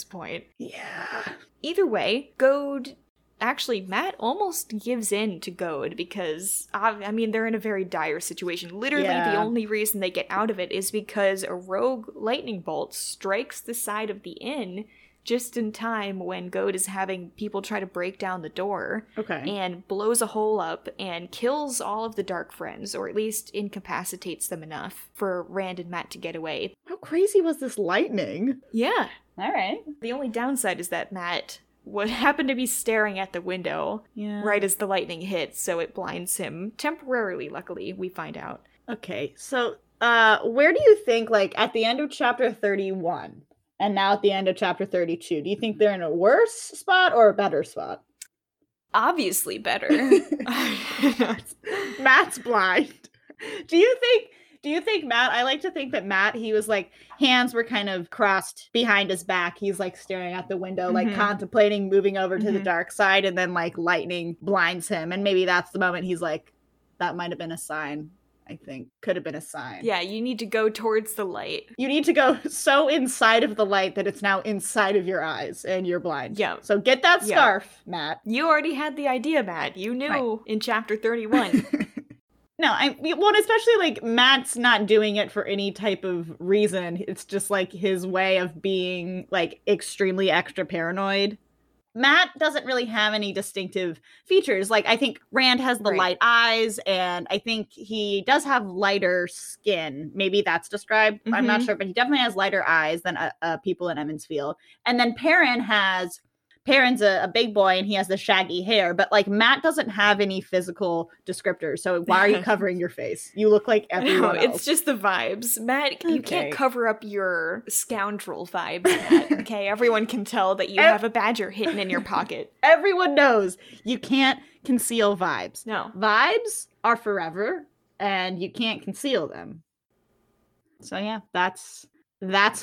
point. Yeah. Either way, Matt almost gives in to Goad because, they're in a very dire situation. Literally, the only reason they get out of it is because a rogue lightning bolt strikes the side of the inn just in time when Goad is having people try to break down the door. Okay. And blows a hole up and kills all of the Dark Friends, or at least incapacitates them enough for Rand and Matt to get away. How crazy was this lightning? Yeah. All right. The only downside is that Matt... What happened to be staring at the window right as the lightning hits, so it blinds him temporarily, luckily, we find out. Okay, so where do you think, like, at the end of chapter 31 and now at the end of chapter 32, do you think they're in a worse spot or a better spot? Obviously better. Matt's blind. Do you think Matt, I like to think that Matt, he was like, hands were kind of crossed behind his back. He's like staring out the window, like contemplating moving over to the dark side, and then like lightning blinds him. And maybe that's the moment he's like, that might have been a sign. I think could have been a sign. Yeah, you need to go towards the light. You need to go so inside of the light that it's now inside of your eyes and you're blind. Yeah. So get that scarf, Matt. You already had the idea, Matt. You knew in chapter 31. No, well, especially, like, Matt's not doing it for any type of reason. It's just, like, his way of being, like, extremely extra paranoid. Matt doesn't really have any distinctive features. Like, I think Rand has the light eyes, and I think he does have lighter skin. Maybe that's described. Mm-hmm. I'm not sure, but he definitely has lighter eyes than people in Emond's Field. And then Perrin has... Perrin's a big boy and he has the shaggy hair, but like Matt doesn't have any physical descriptors. So why are you covering your face? You look like everyone else. It's just the vibes. Matt, you can't cover up your scoundrel vibes, Matt, okay? Everyone can tell that you have a badger hidden in your pocket. Everyone knows you can't conceal vibes. No. Vibes are forever and you can't conceal them. So yeah, that's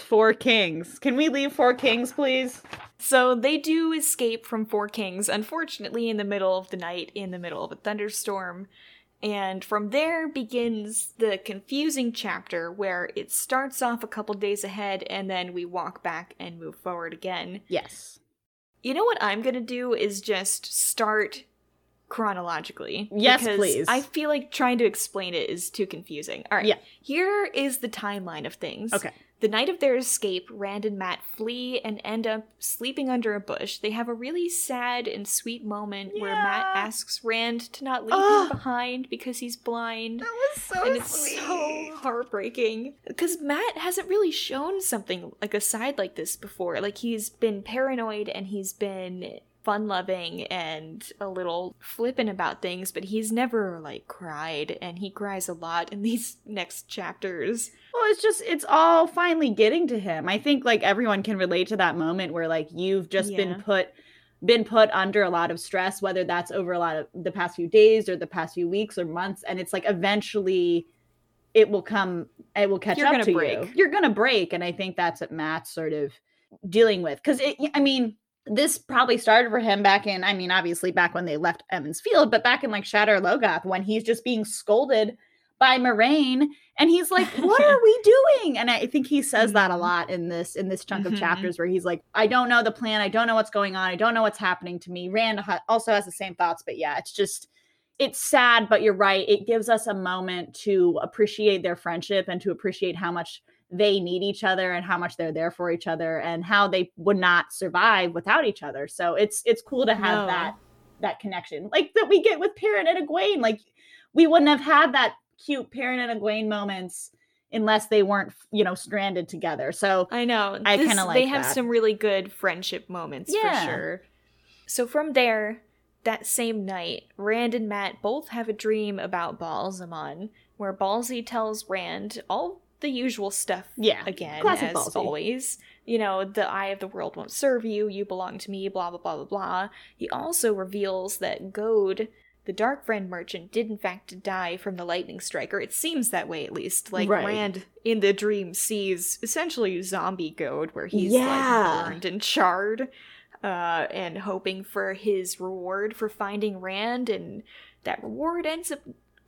Four Kings. Can we leave Four Kings, please? So they do escape from Four Kings, unfortunately, in the middle of the night, in the middle of a thunderstorm. And from there begins the confusing chapter where it starts off a couple days ahead and then we walk back and move forward again. Yes. You know what I'm going to do is just start chronologically. Yes, please. I feel like trying to explain it is too confusing. All right. Yeah. Here is the timeline of things. Okay. The night of their escape, Rand and Matt flee and end up sleeping under a bush. They have a really sad and sweet moment where Matt asks Rand to not leave him behind because he's blind. That was so sweet. And it's so heartbreaking. Because Matt hasn't really shown something like a side like this before. Like, he's been paranoid and he's been fun-loving and a little flippant about things, but he's never, like, cried, and he cries a lot in these next chapters. Well, it's just, it's all finally getting to him. I think, like, everyone can relate to that moment where, like, you've just been put under a lot of stress, whether that's over a lot of the past few days or the past few weeks or months, and it's, like, eventually it will catch up to you. You're gonna break, and I think that's what Matt's sort of dealing with. Because, I mean... This probably started for him back when they left Emond's Field, but back in, like, Shadar Logoth, when he's just being scolded by Moraine, and he's like, what are we doing? And I think he says that a lot in this chunk of chapters where he's like, I don't know the plan. I don't know what's going on. I don't know what's happening to me. Rand also has the same thoughts, but yeah, it's just... It's sad, but you're right. It gives us a moment to appreciate their friendship and to appreciate how much they need each other and how much they're there for each other and how they would not survive without each other. So it's cool to have that connection, like that we get with Perrin and Egwene. Like, we wouldn't have had that cute Perrin and Egwene moments unless they weren't, stranded together. So I know I kind of like they have that. Some really good friendship moments for sure. So from there, that same night, Rand and Matt both have a dream about Ba'alzamon, where Balzi tells Rand all the usual stuff again, classic as Balzi. Always. You know, the eye of the world won't serve you, you belong to me, blah, blah, blah, blah, blah. He also reveals that Goad, the Darkfriend merchant, did in fact die from the lightning strike, or it seems that way at least. Like, Rand in the dream sees essentially zombie Goad, where he's like burned and charred. And hoping for his reward for finding Rand, and that reward ends up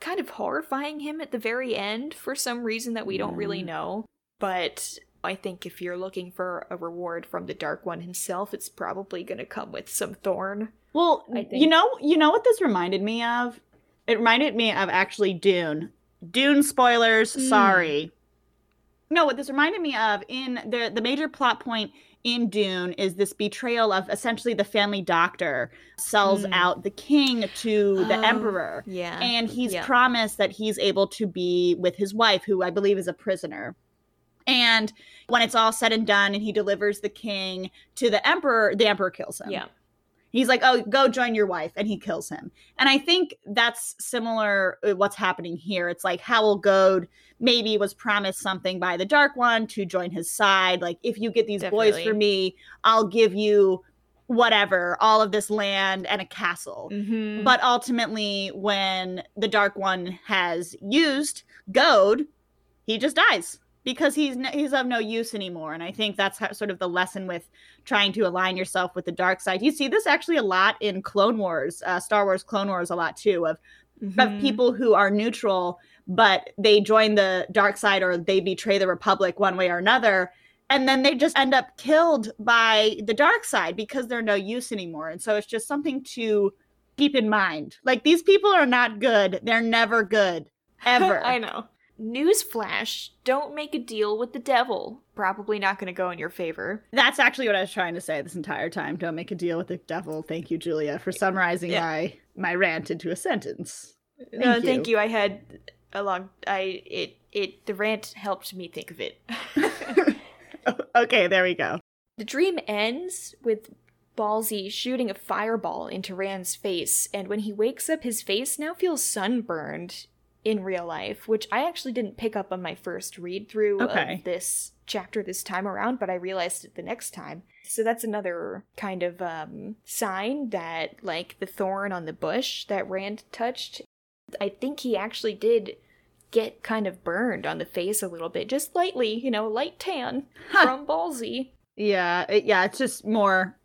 kind of horrifying him at the very end for some reason that we don't really know. But I think if you're looking for a reward from the Dark One himself, it's probably going to come with some thorn. Well, you know what this reminded me of? It reminded me of actually Dune. Dune spoilers, sorry. No, what this reminded me of in the major plot point in Dune is this betrayal of essentially the family doctor sells out the king to the emperor. Yeah. And he's promised that he's able to be with his wife, who I believe is a prisoner. And when it's all said and done and he delivers the king to the emperor kills him. Yeah. He's like, oh, go join your wife. And he kills him. And I think that's similar what's happening here. It's like Howl Goad maybe was promised something by the Dark One to join his side. Like, if you get these boys for me, I'll give you whatever, all of this land and a castle. Mm-hmm. But ultimately, when the Dark One has used Goad, he just dies. Because he's of no use anymore. And I think that's sort of the lesson with trying to align yourself with the dark side. You see this actually a lot in Clone Wars, Star Wars Clone Wars a lot too, of of people who are neutral, but they join the dark side or they betray the Republic one way or another. And then they just end up killed by the dark side because they're no use anymore. And so it's just something to keep in mind. Like, these people are not good. They're never good. Ever. I know. Newsflash, don't make a deal with the devil. Probably not going to go in your favor. That's actually what I was trying to say this entire time. Don't make a deal with the devil. Thank you, Julia, for summarizing my rant into a sentence. Thank you. I had a long... The rant helped me think of it. Okay, there we go. The dream ends with Ballsy shooting a fireball into Rand's face, and when he wakes up, his face now feels sunburned in real life, which I actually didn't pick up on my first read-through of this chapter this time around, but I realized it the next time. So that's another kind of sign that, like, the thorn on the bush that Rand touched, I think he actually did get kind of burned on the face a little bit, just lightly, a light tan from Ballsy. Yeah, it's just more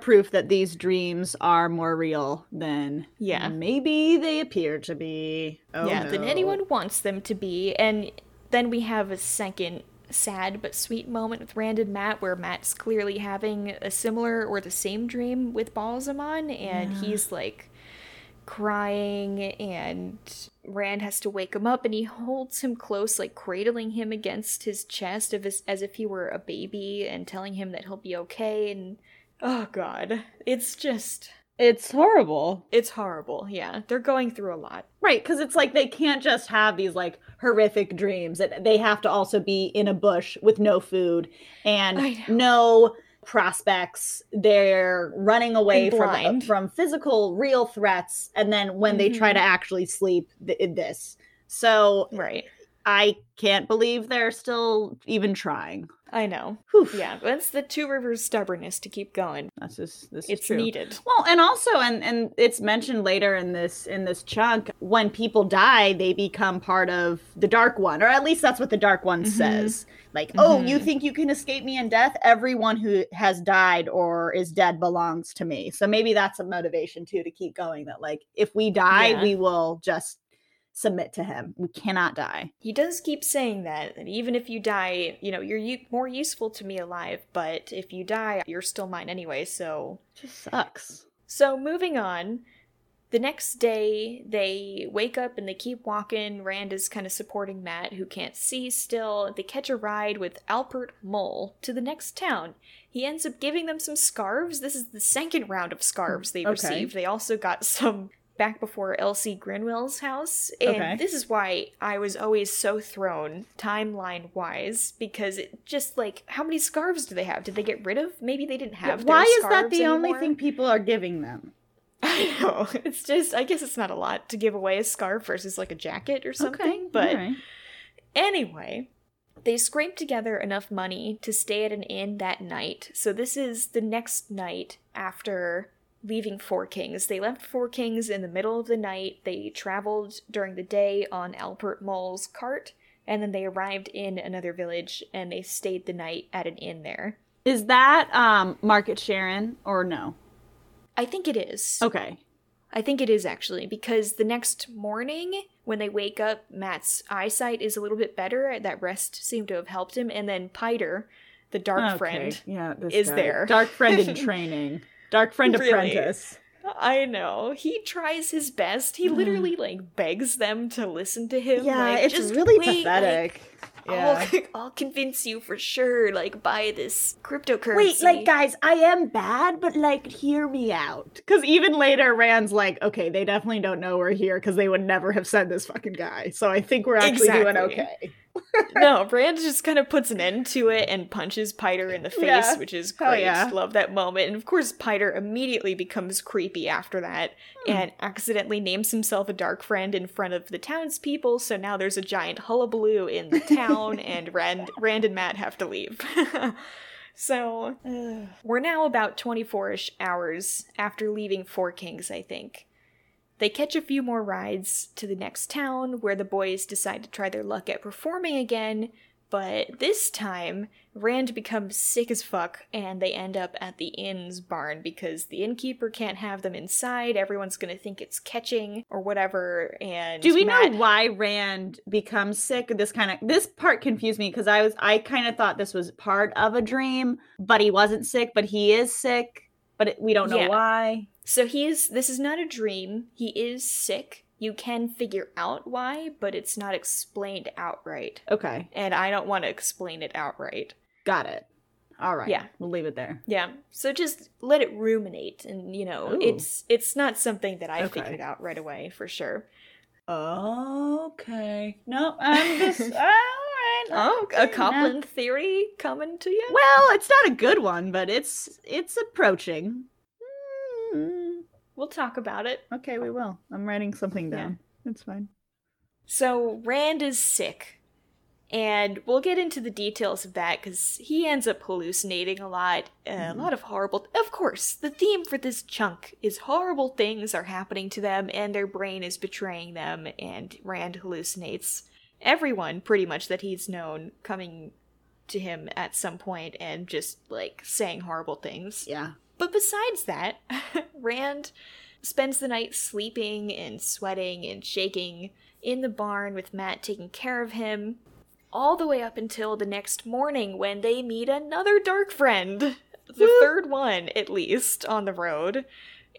proof that these dreams are more real than maybe they appear to be. Than anyone wants them to be. And then we have a second sad but sweet moment with Rand and Matt, where Matt's clearly having a similar or the same dream with Ba'alzamon, and he's like crying, and Rand has to wake him up, and he holds him close, like cradling him against his chest as if he were a baby, and telling him that he'll be okay. And oh god, it's horrible. They're going through a lot, right? Because it's like they can't just have these like horrific dreams, and they have to also be in a bush with no food and no prospects. They're running away from physical real threats, and then when they try to actually sleep, this. So I can't believe they're still even trying. I know. Whew. Yeah, that's the Two Rivers stubbornness to keep going. It's true. Needed. Well, and also, and it's mentioned later in this chunk, when people die, they become part of the Dark One, or at least that's what the Dark One says. Like, oh, you think you can escape me in death? Everyone who has died or is dead belongs to me. So maybe that's a motivation, too, to keep going, that, like, if we die, we will just submit to him. We cannot die. He does keep saying that, and even if you die, you're more useful to me alive, but if you die, you're still mine anyway, so... Just sucks. So, moving on, the next day, they wake up and they keep walking. Rand is kind of supporting Matt, who can't see still. They catch a ride with Albert Mole to the next town. He ends up giving them some scarves. This is the second round of scarves they've received. They also got some... back before Elsie Grinwell's house, and this is why I was always so thrown timeline-wise, because it just, like, how many scarves do they have? Did they get rid of? Maybe they didn't have their scarves anymore. Why is that the only thing people are giving them? I know. It's just, I guess it's not a lot to give away a scarf versus, like, a jacket or something, but anyway... They scrape together enough money to stay at an inn that night, so this is the next night after... leaving Four Kings. They left Four Kings in the middle of the night. They traveled during the day on Albert Mole's cart, and then they arrived in another village, and they stayed the night at an inn there. Is that Market Sharon, or no? I think it is. Okay. I think it is, actually, because the next morning, when they wake up, Matt's eyesight is a little bit better. That rest seemed to have helped him, and then Piter, the Darkfriend, is guy. There. Darkfriend in training. Darkfriend apprentice. Really? I know. He tries his best. He literally, like, begs them to listen to him. Yeah, like, it's just really pathetic. Like, I'll convince you for sure, like, buy this cryptocurrency. Wait, like, guys, I am bad, but, like, hear me out. Because even later, Rand's like, okay, they definitely don't know we're here because they would never have sent this fucking guy. So I think we're actually doing okay. No, Rand just kind of puts an end to it and punches Piter in the face, which is great. Love that moment. And of course, Piter immediately becomes creepy after that and accidentally names himself a dark friend in front of the townspeople. So now there's a giant hullabaloo in the town, and Rand and Matt have to leave. So we're now about 24-ish hours after leaving Four Kings, I think. They catch a few more rides to the next town, where the boys decide to try their luck at performing again. But this time, Rand becomes sick as fuck, and they end up at the inn's barn because the innkeeper can't have them inside. Everyone's gonna think it's catching or whatever. And do we know why Rand becomes sick? This part confused me because I kind of thought this was part of a dream, but he wasn't sick, but he is sick, but we don't know why. So this is not a dream. He is sick. You can figure out why, but it's not explained outright. Okay. And I don't want to explain it outright. Got it. All right. Yeah. We'll leave it there. Yeah. So just let it ruminate. And, ooh, it's not something that I figured out right away, for sure. Okay. No, I'm just... all right. Oh, a Coplin theory coming to you? Well, it's not a good one, but it's approaching. We'll talk about it. Okay, we will. I'm writing something down. Yeah. It's fine. So Rand is sick. And we'll get into the details of that because he ends up hallucinating a lot. A lot of horrible... Of course, the theme for this chunk is horrible things are happening to them and their brain is betraying them. And Rand hallucinates everyone, pretty much, that he's known coming to him at some point and just, saying horrible things. Yeah. But besides that, Rand spends the night sleeping and sweating and shaking in the barn with Matt taking care of him, all the way up until the next morning when they meet another dark friend, the third one, at least, on the road.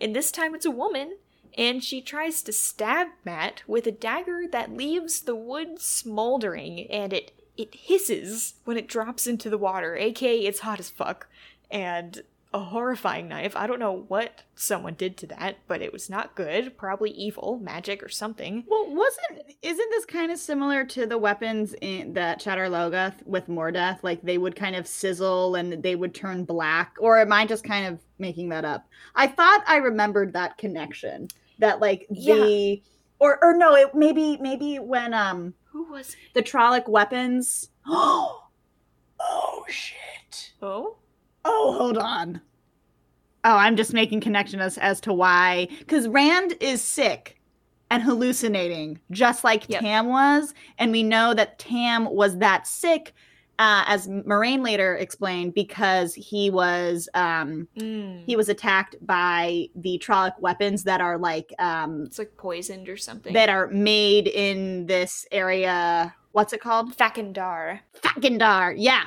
And this time it's a woman, and she tries to stab Matt with a dagger that leaves the wood smoldering, and it hisses when it drops into the water, aka it's hot as fuck, and... a horrifying knife. I don't know what someone did to that, but it was not good. Probably evil, magic, or something. Well, isn't this kind of similar to the weapons that Shadar Logoth with Mordath? Like, they would kind of sizzle and they would turn black? Or am I just kind of making that up? I thought I remembered that connection. That, Or no, it maybe when, who was it? The Trolloc weapons. Oh, shit. Oh? Oh, hold on. Oh, I'm just making connection as to why. Because Rand is sick and hallucinating, just like Tam was. And we know that Tam was that sick, as Moraine later explained, because he was attacked by the Trolloc weapons that are it's like poisoned or something. That are made in this area. What's it called? Thakindar. Thakindar, yeah.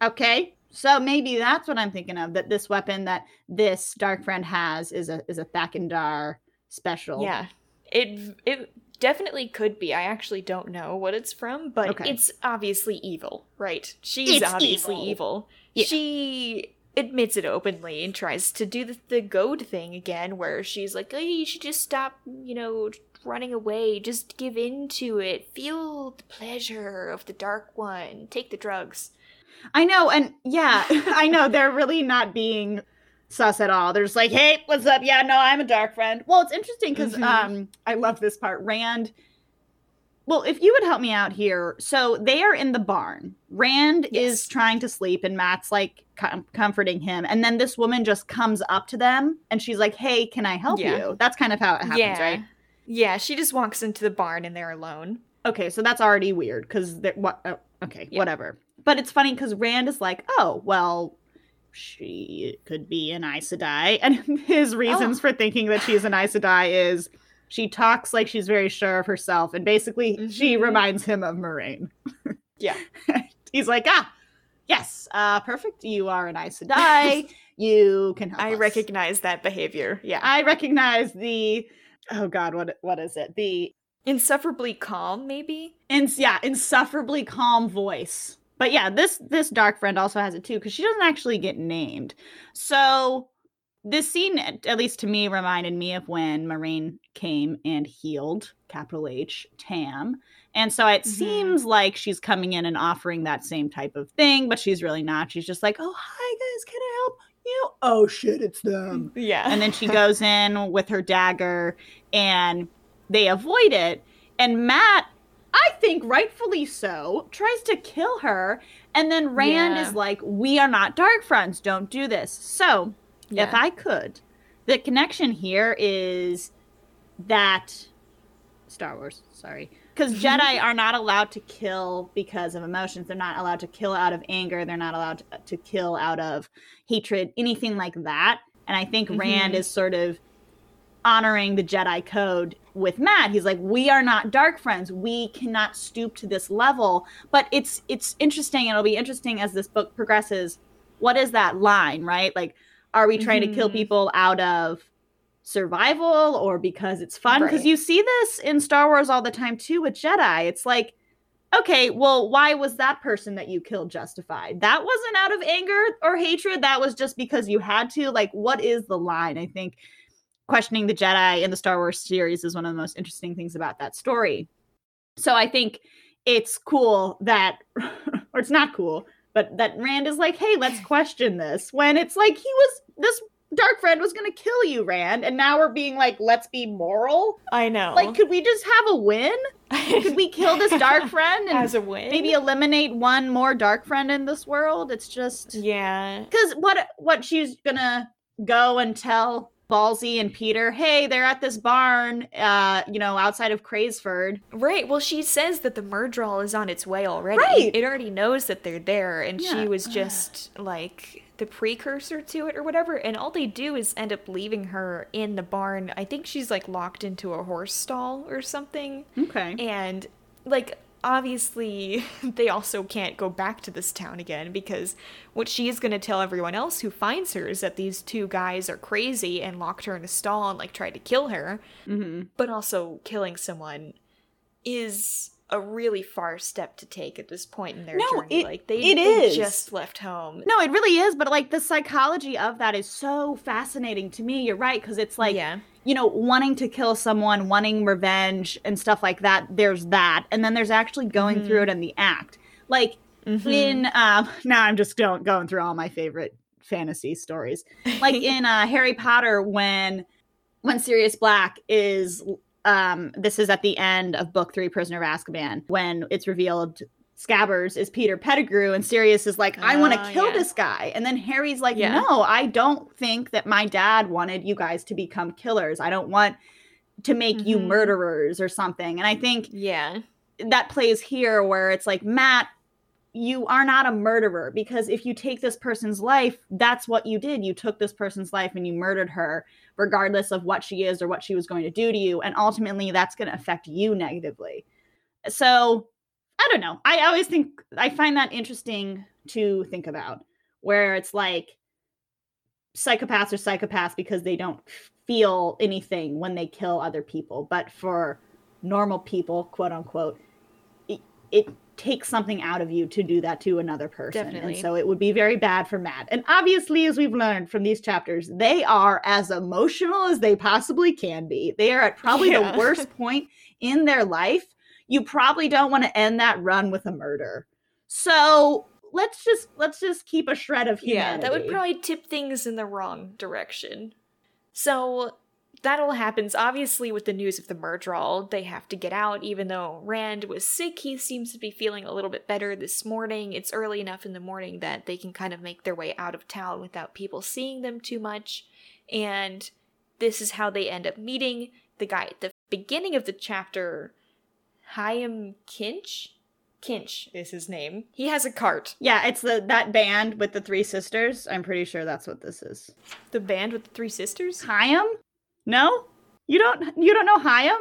Okay. So maybe that's what I'm thinking of, that this weapon that this dark friend has is a Thakindar special. Yeah, it definitely could be. I actually don't know what it's from, but It's obviously evil, right? It's obviously evil. Yeah. She admits it openly and tries to do the goad thing again, where she's like, hey, you should just stop, running away. Just give in to it. Feel the pleasure of the Dark One. Take the drugs. I know, and yeah, I know, they're really not being sus at all. They're just like, hey, what's up? Yeah, no, I'm a dark friend. Well, it's interesting because I love this part. Rand, well, if you would help me out here. So they are in the barn. Rand is trying to sleep, and Matt's comforting him. And then this woman just comes up to them, and she's like, hey, can I help you? That's kind of how it happens, right? Yeah, she just walks into the barn, and they're alone. Okay, so that's already weird because whatever. But it's funny because Rand is like, oh, well, she could be an Aes Sedai. And his reasons for thinking that she's an Aes Sedai is she talks like she's very sure of herself. And basically, she reminds him of Moraine. Yeah. He's like, yes, perfect. You are an Aes Sedai. You can help us. Recognize that behavior. Yeah. I recognize the, oh, God, what is it? The insufferably calm, maybe? Insufferably calm voice. But yeah, this dark friend also has it too, because she doesn't actually get named. So this scene, at least to me, reminded me of when Moraine came and healed, capital H, Tam. And so it seems like she's coming in and offering that same type of thing, but she's really not. She's just like, oh, hi guys, can I help you? Oh shit, it's them. Yeah. And then she goes in with her dagger and they avoid it. And Matt, I think rightfully so, tries to kill her. And then Rand is like, we are not dark friends. Don't do this. So if I could, the connection here is that Star Wars, sorry. Because Jedi are not allowed to kill because of emotions. They're not allowed to kill out of anger. They're not allowed to kill out of hatred, anything like that. And I think Rand is sort of honoring the Jedi code with Matt. He's like, we are not dark friends. We cannot stoop to this level. But it's interesting. It'll be interesting as this book progresses. What is that line, right? Like, are we trying to kill people out of survival or because it's fun? Because you see this in Star Wars all the time too with Jedi. It's like, okay, well, why was that person that you killed justified? That wasn't out of anger or hatred. That was just because you had to. Like, what is the line? I think questioning the Jedi in the Star Wars series is one of the most interesting things about that story. So I think it's cool that, or it's not cool, but that Rand is like, hey, let's question this. When it's like, this Darkfriend was going to kill you, Rand, and now we're being like, let's be moral. I know. Like, could we just have a win? Could we kill this Darkfriend and as a win? Maybe eliminate one more Darkfriend in this world? It's just... Yeah. Because what she's going to go and tell Ballsy and Piter, hey, they're at this barn, outside of Carysford. Right. Well, she says that the Myrddraal is on its way already. Right. It already knows that they're there, and she was just like... the precursor to it or whatever, and all they do is end up leaving her in the barn. I think she's like locked into a horse stall or something. Okay. And like obviously they also can't go back to this town again, because what she is going to tell everyone else who finds her is that these two guys are crazy and locked her in a stall and like tried to kill her. But also killing someone is a really far step to take at this point in their journey. They just left home. No, it really is. But like the psychology of that is so fascinating to me. You're right. Cause it's like, wanting to kill someone, wanting revenge and stuff like that. There's that. And then there's actually going through it in the act. Like in, now I'm just going through all my favorite fantasy stories. Like in Harry Potter, when Sirius Black is, this is at the end of book 3, Prisoner of Azkaban, when it's revealed Scabbers is Peter Pettigrew and Sirius is like, I want to kill this guy. And then Harry's like, no, I don't think that my dad wanted you guys to become killers. I don't want to make you murderers or something. And I think that plays here where it's like, Matt, you are not a murderer, because if you take this person's life, that's what you did. You took this person's life and you murdered her, regardless of what she is or what she was going to do to you. And ultimately, that's going to affect you negatively. So I don't know. I always think I find that interesting to think about, where it's like psychopaths are psychopaths because they don't feel anything when they kill other people. But for normal people, quote unquote, it take something out of you to do that to another person. Definitely. And so it would be very bad for Matt. And obviously, as we've learned from these chapters, they are as emotional as they possibly can be. They are at probably the worst point in their life. You probably don't want to end that run with a murder. So let's just keep a shred of humanity. Yeah, that would probably tip things in the wrong direction. So that all happens, obviously, with the news of the Myrddraal. They have to get out, even though Rand was sick. He seems to be feeling a little bit better this morning. It's early enough in the morning that they can kind of make their way out of town without people seeing them too much. And this is how they end up meeting the guy at the beginning of the chapter, Hyam Kinch? Kinch is his name. He has a cart. Yeah, it's that band with the three sisters. I'm pretty sure that's what this is. The band with the three sisters? Hyam? No? You don't know Hyam?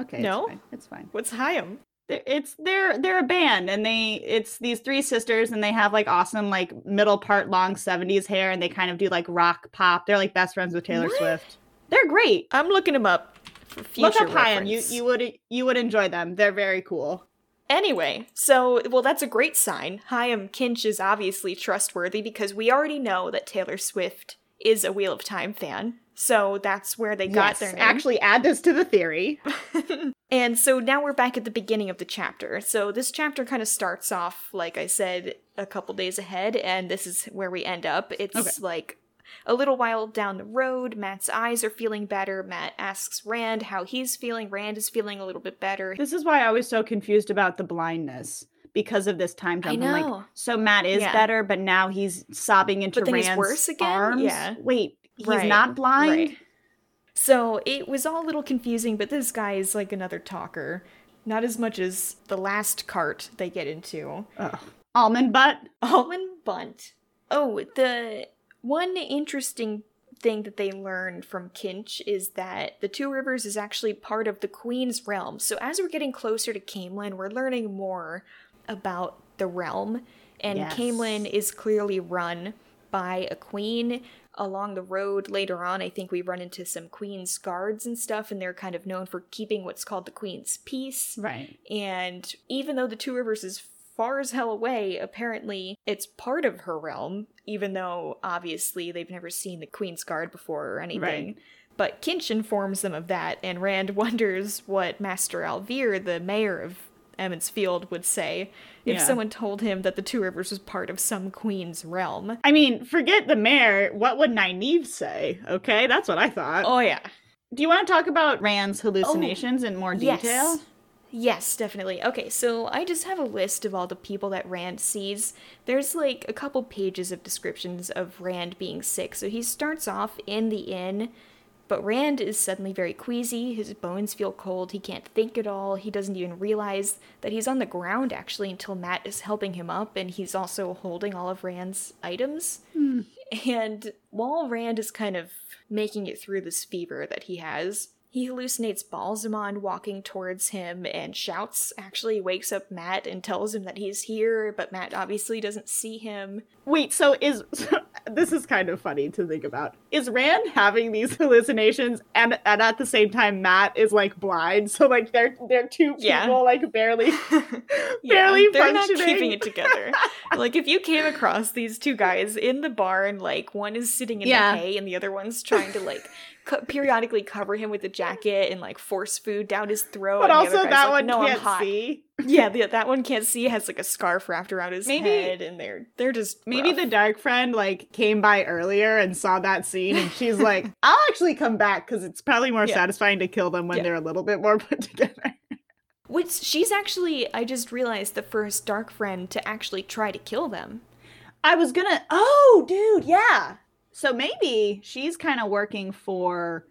Okay, no? It's fine. What's Hyam? They're a band, and it's these three sisters, and they have like awesome like middle part long 70s hair, and they kind of do like rock pop. They're like best friends with Taylor Swift. They're great. I'm looking them up for future reference. Look up Hyam. You would enjoy them. They're very cool. Anyway, that's a great sign. Hyam Kinch is obviously trustworthy, because we already know that Taylor Swift is a Wheel of Time fan. So that's where they got their name. Actually, add this to the theory. And so now we're back at the beginning of the chapter. So this chapter kind of starts off, like I said, a couple days ahead, and this is where we end up. It's like a little while down the road. Matt's eyes are feeling better. Matt asks Rand how he's feeling. Rand is feeling a little bit better. This is why I was so confused about the blindness, because of this time jump. I know. Like, so Matt is better, but now he's sobbing into Rand's arms. But then he's worse again? Yeah. Wait. He's not blind? Right. So it was all a little confusing, but this guy is like another talker. Not as much as the last cart they get into. Oh. Almen Bunt. Almen Bunt. Oh, the one interesting thing that they learned from Kinch is that the Two Rivers is actually part of the Queen's realm. So as we're getting closer to Caemlyn, we're learning more about the realm. And yes. Caemlyn is clearly run by a queen. Along the road later on, I think we run into some Queen's guards and stuff, and they're kind of known for keeping what's called the Queen's peace. Right. And even though the Two Rivers is far as hell away, apparently it's part of her realm, even though obviously they've never seen the Queen's guard before or anything. Right. But Kinch informs them of that, and Rand wonders what Master Alvear, the mayor of Emond's Field, would say if someone told him that the Two Rivers was part of some queen's realm. I mean, forget the mayor. What would Nynaeve say? Okay, that's what I thought. Oh, yeah. Do you want to talk about Rand's hallucinations in more detail? Yes. Yes, definitely. Okay, so I just have a list of all the people that Rand sees. There's like a couple pages of descriptions of Rand being sick. So he starts off in the inn, but Rand is suddenly very queasy, his bones feel cold, he can't think at all, he doesn't even realize that he's on the ground actually until Matt is helping him up, and he's also holding all of Rand's items. Mm. And while Rand is kind of making it through this fever that he has, he hallucinates Ba'alzamon walking towards him and shouts, actually wakes up Matt and tells him that he's here, but Matt obviously doesn't see him. Wait, this is kind of funny to think about. Is Rand having these hallucinations and at the same time Matt is like blind, so like they're two people like barely barely they're functioning. Not keeping it together. Like if you came across these two guys in the barn, like one is sitting in the hay and the other one's trying to like periodically cover him with a jacket and like force food down his throat. But also that one can't see. Yeah, that one can't see, has like a scarf wrapped around his head, and they're just maybe rough. The Darkfriend like came by earlier and saw that scene, and she's like, I'll actually come back because it's probably more satisfying to kill them when they're a little bit more put together. Which she's actually, I just realized, the first Darkfriend to actually try to kill them. I was gonna, so maybe she's kind of working for,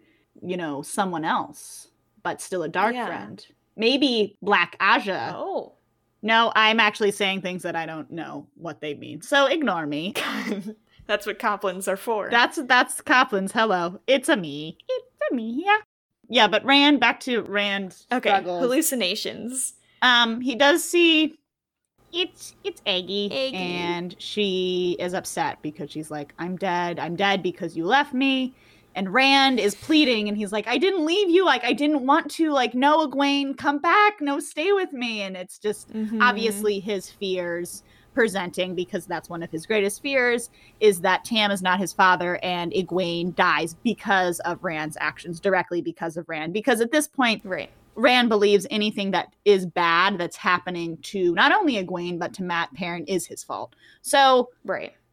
someone else, but still a Darkfriend. Maybe Black Aja. Oh. No, I'm actually saying things that I don't know what they mean. So ignore me. That's what Coplins are for. That's Coplins. Hello. It's a me. Yeah. Yeah, but Rand, back to Rand. Okay. Struggles. Hallucinations. He does see it's Aggie. And she is upset because she's like, I'm dead because you left me. And Rand is pleading, and he's like, I didn't leave you. Like, I didn't want to. Like, no, Egwene, come back. No, stay with me. And it's just obviously his fears presenting, because that's one of his greatest fears, is that Tam is not his father and Egwene dies because of Rand's actions, directly because of Rand. Because at this point, Rand believes anything that is bad that's happening to not only Egwene, but to Matt Perrin is his fault. So,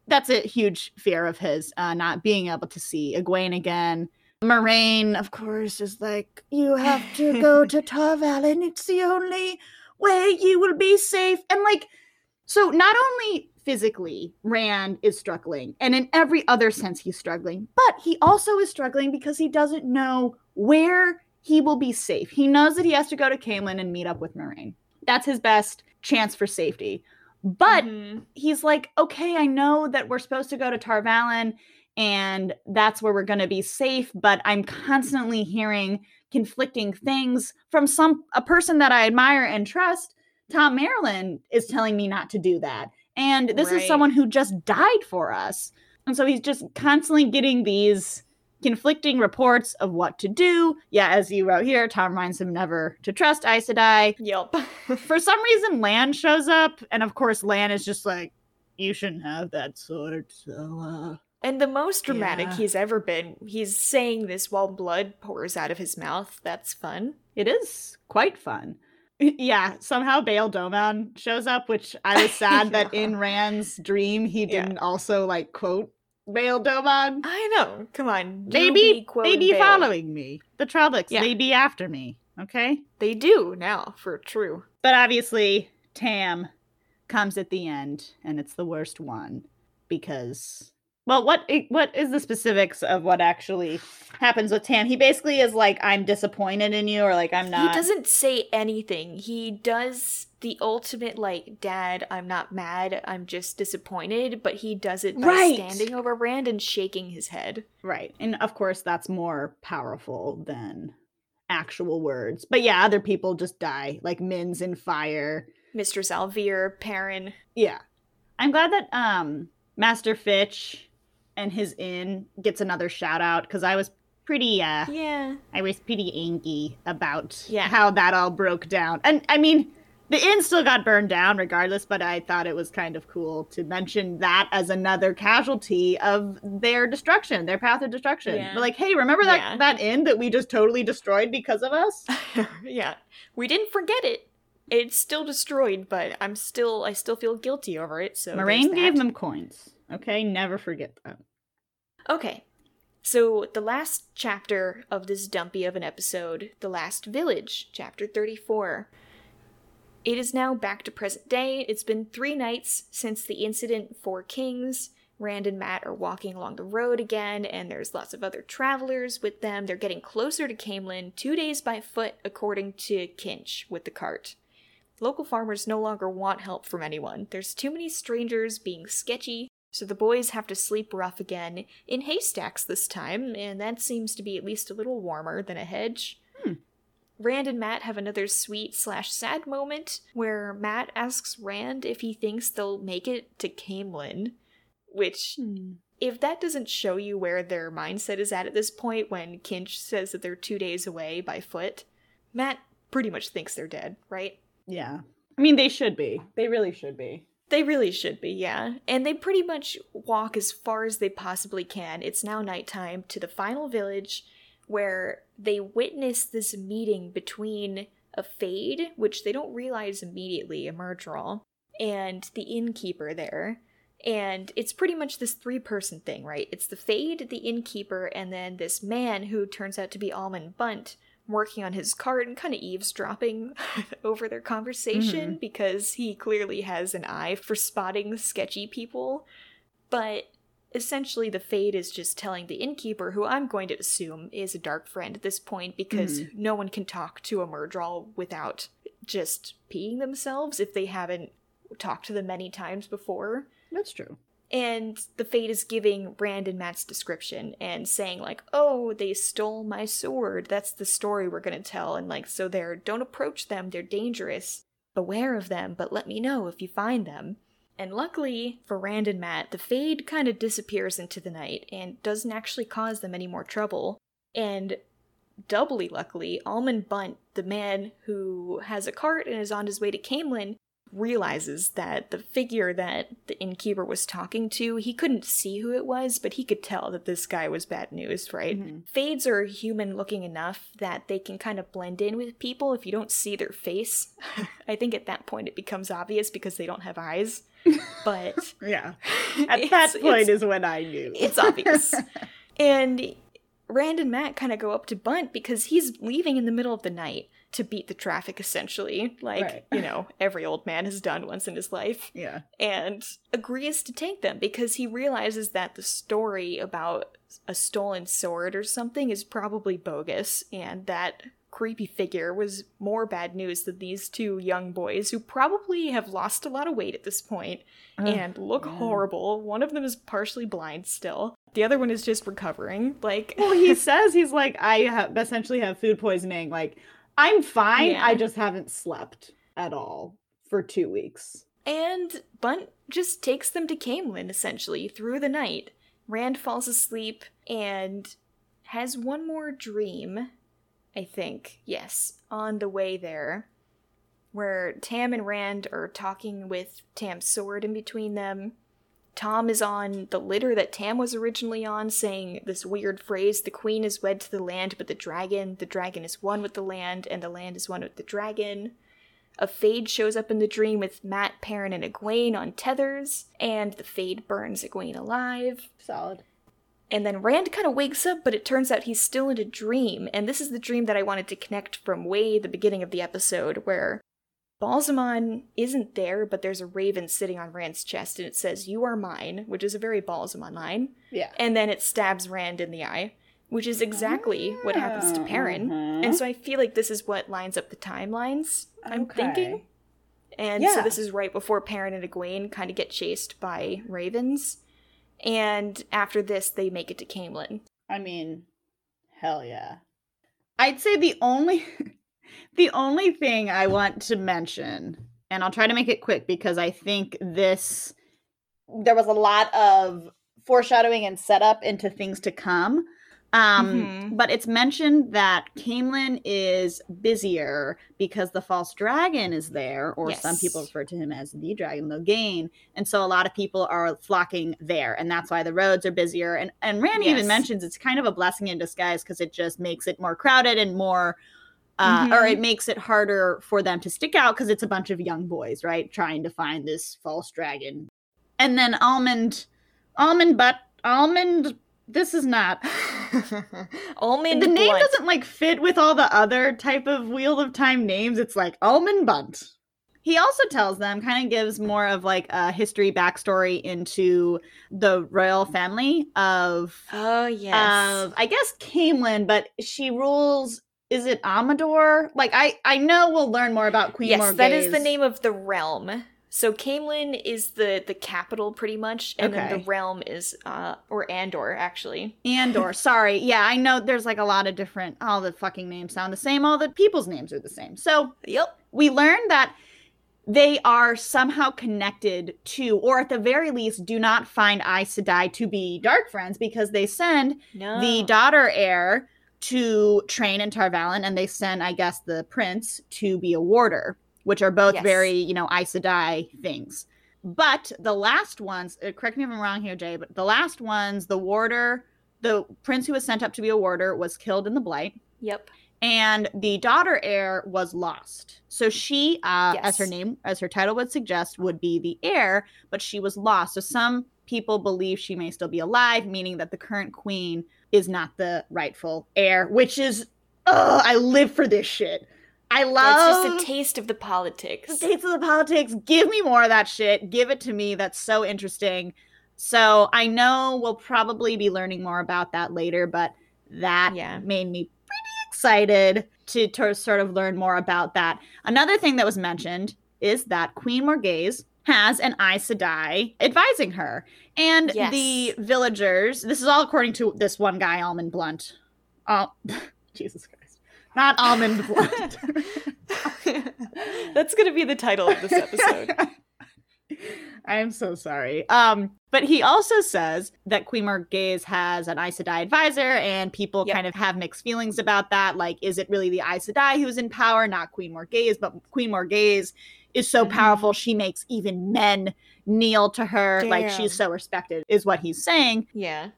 that's a huge fear of his, not being able to see Egwene again. Moraine, of course, is like, you have to go to Tar Valon. It's the only way you will be safe. And like, so not only physically, Rand is struggling, and in every other sense he's struggling, but he also is struggling because he doesn't know where he will be safe. He knows that he has to go to Caemlyn and meet up with Moraine. That's his best chance for safety. But he's like, okay, I know that we're supposed to go to Tar Valon and that's where we're going to be safe, but I'm constantly hearing conflicting things from a person that I admire and trust. Tom Marilyn is telling me not to do that. And this is someone who just died for us. And so he's just constantly getting these conflicting reports of what to do. Yeah, as you wrote here, Tom reminds him never to trust Aes Sedai. Yep. For some reason, Lan shows up, and of course, Lan is just like, you shouldn't have that sword, so, And the most dramatic he's ever been, he's saying this while blood pours out of his mouth. That's fun. It is quite fun. Yeah, somehow Bael Domon shows up, which I was sad that in Rand's dream, he didn't also, like, quote Bael Domon. I know. Come on. They be following me. The Trollocs, they be after me. Okay? They do now, for true. But obviously, Tam comes at the end, and it's the worst one, because Well, what is the specifics of what actually happens with Tam? He basically is like, I'm disappointed in you, or like, I'm not. He doesn't say anything. He does the ultimate, like, Dad, I'm not mad, I'm just disappointed, but he does it by standing over Rand and shaking his head. Right. And of course, that's more powerful than actual words. But yeah, other people just die, like Min's in fire. Mistress Alvear, Perrin. Yeah. I'm glad that Master Fitch and his inn gets another shout out, because I was pretty I was pretty angry about how that all broke down. And I mean, the inn still got burned down regardless, but I thought it was kind of cool to mention that as another casualty of their destruction, their path of destruction. Yeah. But like, hey, remember that, that inn that we just totally destroyed because of us? Yeah. We didn't forget it. It's still destroyed, but I still feel guilty over it, so Moraine gave them coins. Okay, never forget that. Okay, so the last chapter of this dumpy of an episode, The Last Village, chapter 34. It is now back to present day. It's been 3 nights since the incident, Four Kings. Rand and Matt are walking along the road again, and there's lots of other travelers with them. They're getting closer to Caemlyn, 2 days by foot, according to Kinch, with the cart. Local farmers no longer want help from anyone. There's too many strangers being sketchy, so the boys have to sleep rough again, in haystacks this time, and that seems to be at least a little warmer than a hedge. Rand and Matt have another sweet/sad moment, where Matt asks Rand if he thinks they'll make it to Caemlyn, which, if that doesn't show you where their mindset is at this point, when Kinch says that they're 2 days away by foot, Matt pretty much thinks they're dead, right? Yeah. I mean, they should be. They really should be. They really should be, yeah. And they pretty much walk as far as they possibly can. It's now nighttime, to the final village, where they witness this meeting between a Fade, which they don't realize immediately, a Myrddraal, and the innkeeper there. And it's pretty much this 3-person thing, right? It's the Fade, the innkeeper, and then this man who turns out to be Almen Bunt, working on his cart and kind of eavesdropping over their conversation, because he clearly has an eye for spotting sketchy people. But essentially the Fade is just telling the innkeeper, who I'm going to assume is a dark friend at this point, because no one can talk to a Myrddraal without just peeing themselves if they haven't talked to them many times before. That's true. And the Fade is giving Rand and Matt's description and saying, like, oh, they stole my sword. That's the story we're going to tell. And, like, so they're, don't approach them. They're dangerous. Beware of them, but let me know if you find them. And luckily for Rand and Matt, the Fade kind of disappears into the night and doesn't actually cause them any more trouble. And doubly luckily, Almen Bunt, the man who has a cart and is on his way to Caemlyn, realizes that the figure that the innkeeper was talking to, he couldn't see who it was, but he could tell that this guy was bad news, right? Fades are human-looking enough that they can kind of blend in with people if you don't see their face. I think at that point it becomes obvious because they don't have eyes, but... at that point is when I knew. It's obvious. And Rand and Matt kind of go up to Bunt because he's leaving in the middle of the night to beat the traffic, essentially, like, you know, every old man has done once in his life. Yeah. And agrees to take them because he realizes that the story about a stolen sword or something is probably bogus, and that creepy figure was more bad news than these 2 young boys who probably have lost a lot of weight at this point and look horrible. One of them is partially blind still. The other one is just recovering. Like, well, he says, he's like, I essentially have food poisoning. Like, I'm fine. Yeah. I just haven't slept at all for 2 weeks. And Bunt just takes them to Caemlyn, essentially, through the night. Rand falls asleep and has one more dream, I think, on the way there, where Tam and Rand are talking with Tam's sword in between them. Tom is on the litter that Tam was originally on, saying this weird phrase, the queen is wed to the land, but the dragon is one with the land, and the land is one with the dragon. A Fade shows up in the dream with Matt, Perrin, and Egwene on tethers, and the Fade burns Egwene alive. Solid. And then Rand kind of wakes up, but it turns out he's still in a dream. And this is the dream that I wanted to connect from way the beginning of the episode, where Ba'alzamon isn't there, but there's a raven sitting on Rand's chest, and it says, "You are mine," which is a very Ba'alzamon line. Yeah. And then it stabs Rand in the eye, which is exactly what happens to Perrin. Mm-hmm. And so I feel like this is what lines up the timelines, I'm thinking. And so this is right before Perrin and Egwene kind of get chased by ravens. And after this, they make it to Caemlyn. I mean, hell yeah. I'd say the only... The only thing I want to mention, and I'll try to make it quick because I think there was a lot of foreshadowing and setup into things to come. But it's mentioned that Caemlyn is busier because the false dragon is there, or some people refer to him as the dragon Logain. And so a lot of people are flocking there, and that's why the roads are busier. And Rand even mentions it's kind of a blessing in disguise because it just makes it more crowded and more... or it makes it harder for them to stick out because it's a bunch of young boys, right, trying to find this false dragon. And then Almen Bunt. The name doesn't like fit with all the other type of Wheel of Time names. It's like Almen Bunt. He also tells them, kind of gives more of like a history backstory into the royal family of I guess Caemlyn, but she rules. Is it Amador? Like, I know we'll learn more about Queen Morgase. Yes, that is the name of the realm. So Caemlyn is the capital, pretty much, and then the realm is, or Andor, actually. Andor, sorry. Yeah, I know there's like a lot of different, all the fucking names sound the same, all the people's names are the same. So we learned that they are somehow connected to, or at the very least, do not find Aes Sedai to be dark friends because they send the daughter heir to train in Tar Valon, and they send, I guess, the prince to be a warder, which are both very, Aes Sedai things. But the last ones, correct me if I'm wrong here, Jay, but the last ones, the prince who was sent up to be a warder was killed in the Blight. Yep. And the daughter heir was lost. So she, as her name, as her title would suggest, would be the heir, but she was lost. So some people believe she may still be alive, meaning that the current queen is not the rightful heir, which is, I live for this shit. I love... It's just a taste of the politics. The taste of the politics. Give me more of that shit. Give it to me. That's so interesting. So I know we'll probably be learning more about that later, but that made me pretty excited to sort of learn more about that. Another thing that was mentioned is that Queen Morgase has an Aes Sedai advising her. And the villagers, this is all according to this one guy, Almen Blunt. Jesus Christ. Not Almen Blunt. That's going to be the title of this episode. I am so sorry. But he also says that Queen Morgase has an Aes Sedai advisor, and people kind of have mixed feelings about that. Like, is it really the Aes Sedai who's in power? Not Queen Morgase, but Queen Morgase is so powerful, she makes even men kneel to her. Damn. Like, she's so respected, is what he's saying. Yeah.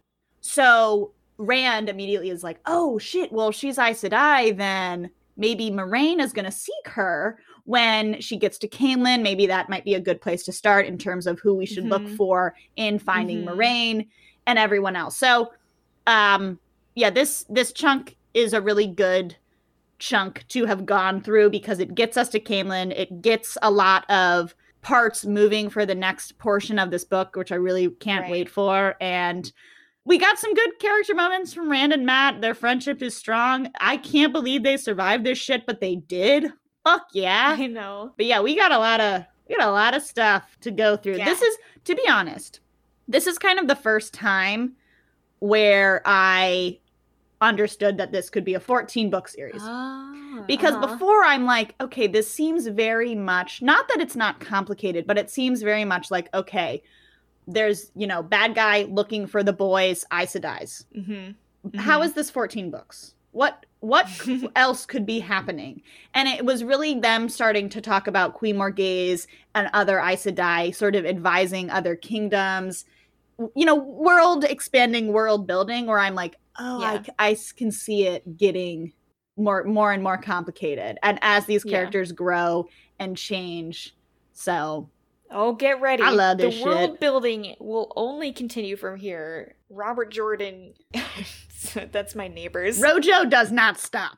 So Rand immediately is like, oh, shit, well, she's Aes Sedai, then maybe Moraine is going to seek her when she gets to Caemlyn. Maybe that might be a good place to start in terms of who we should look for in finding Moraine and everyone else. So, this chunk is a really good chunk to have gone through because it gets us to Caemlyn. It gets a lot of parts moving for the next portion of this book, which I really can't wait for. And we got some good character moments from Rand and Matt. Their friendship is strong. I can't believe they survived this shit, but they did. Fuck yeah. I know. But yeah, we got a lot of stuff to go through. Yeah. This is, to be honest, this is kind of the first time where I understood that this could be a 14-book series. Because before I'm like, okay, this seems very much, not that it's not complicated, but it seems very much like, okay, there's, bad guy looking for the boys, Aes Sedai's. How is this 14 books? What else could be happening? And it was really them starting to talk about Queen Morgase and other Aes Sedai sort of advising other kingdoms, world expanding, world building, where I'm like, I can see it getting more and more complicated. And as these characters grow and change, so... Oh, get ready. I love this shit. The world building will only continue from here. Robert Jordan, that's my neighbors. Rojo does not stop.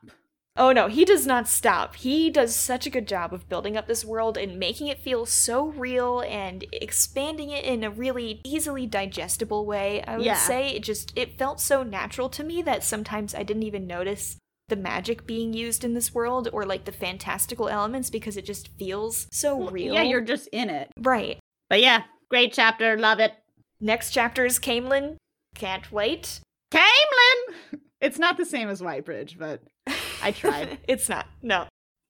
Oh no, he does not stop. He does such a good job of building up this world and making it feel so real and expanding it in a really easily digestible way, I would say. It felt so natural to me that sometimes I didn't even notice the magic being used in this world or like the fantastical elements because it just feels so real. Yeah, you're just in it. Right. But yeah, great chapter, love it. Next chapter is Caemlyn. Can't wait. Caemlyn! It's not the same as Whitebridge, but I tried. It's not, no.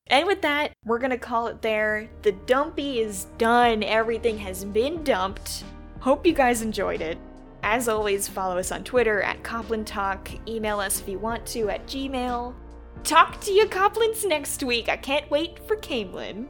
And with that, we're gonna call it there. The dumpy is done. Everything has been dumped. Hope you guys enjoyed it. As always, follow us on Twitter at Coplin Talk. Email us if you want to at Gmail. Talk to you Coplins next week. I can't wait for Caemlyn.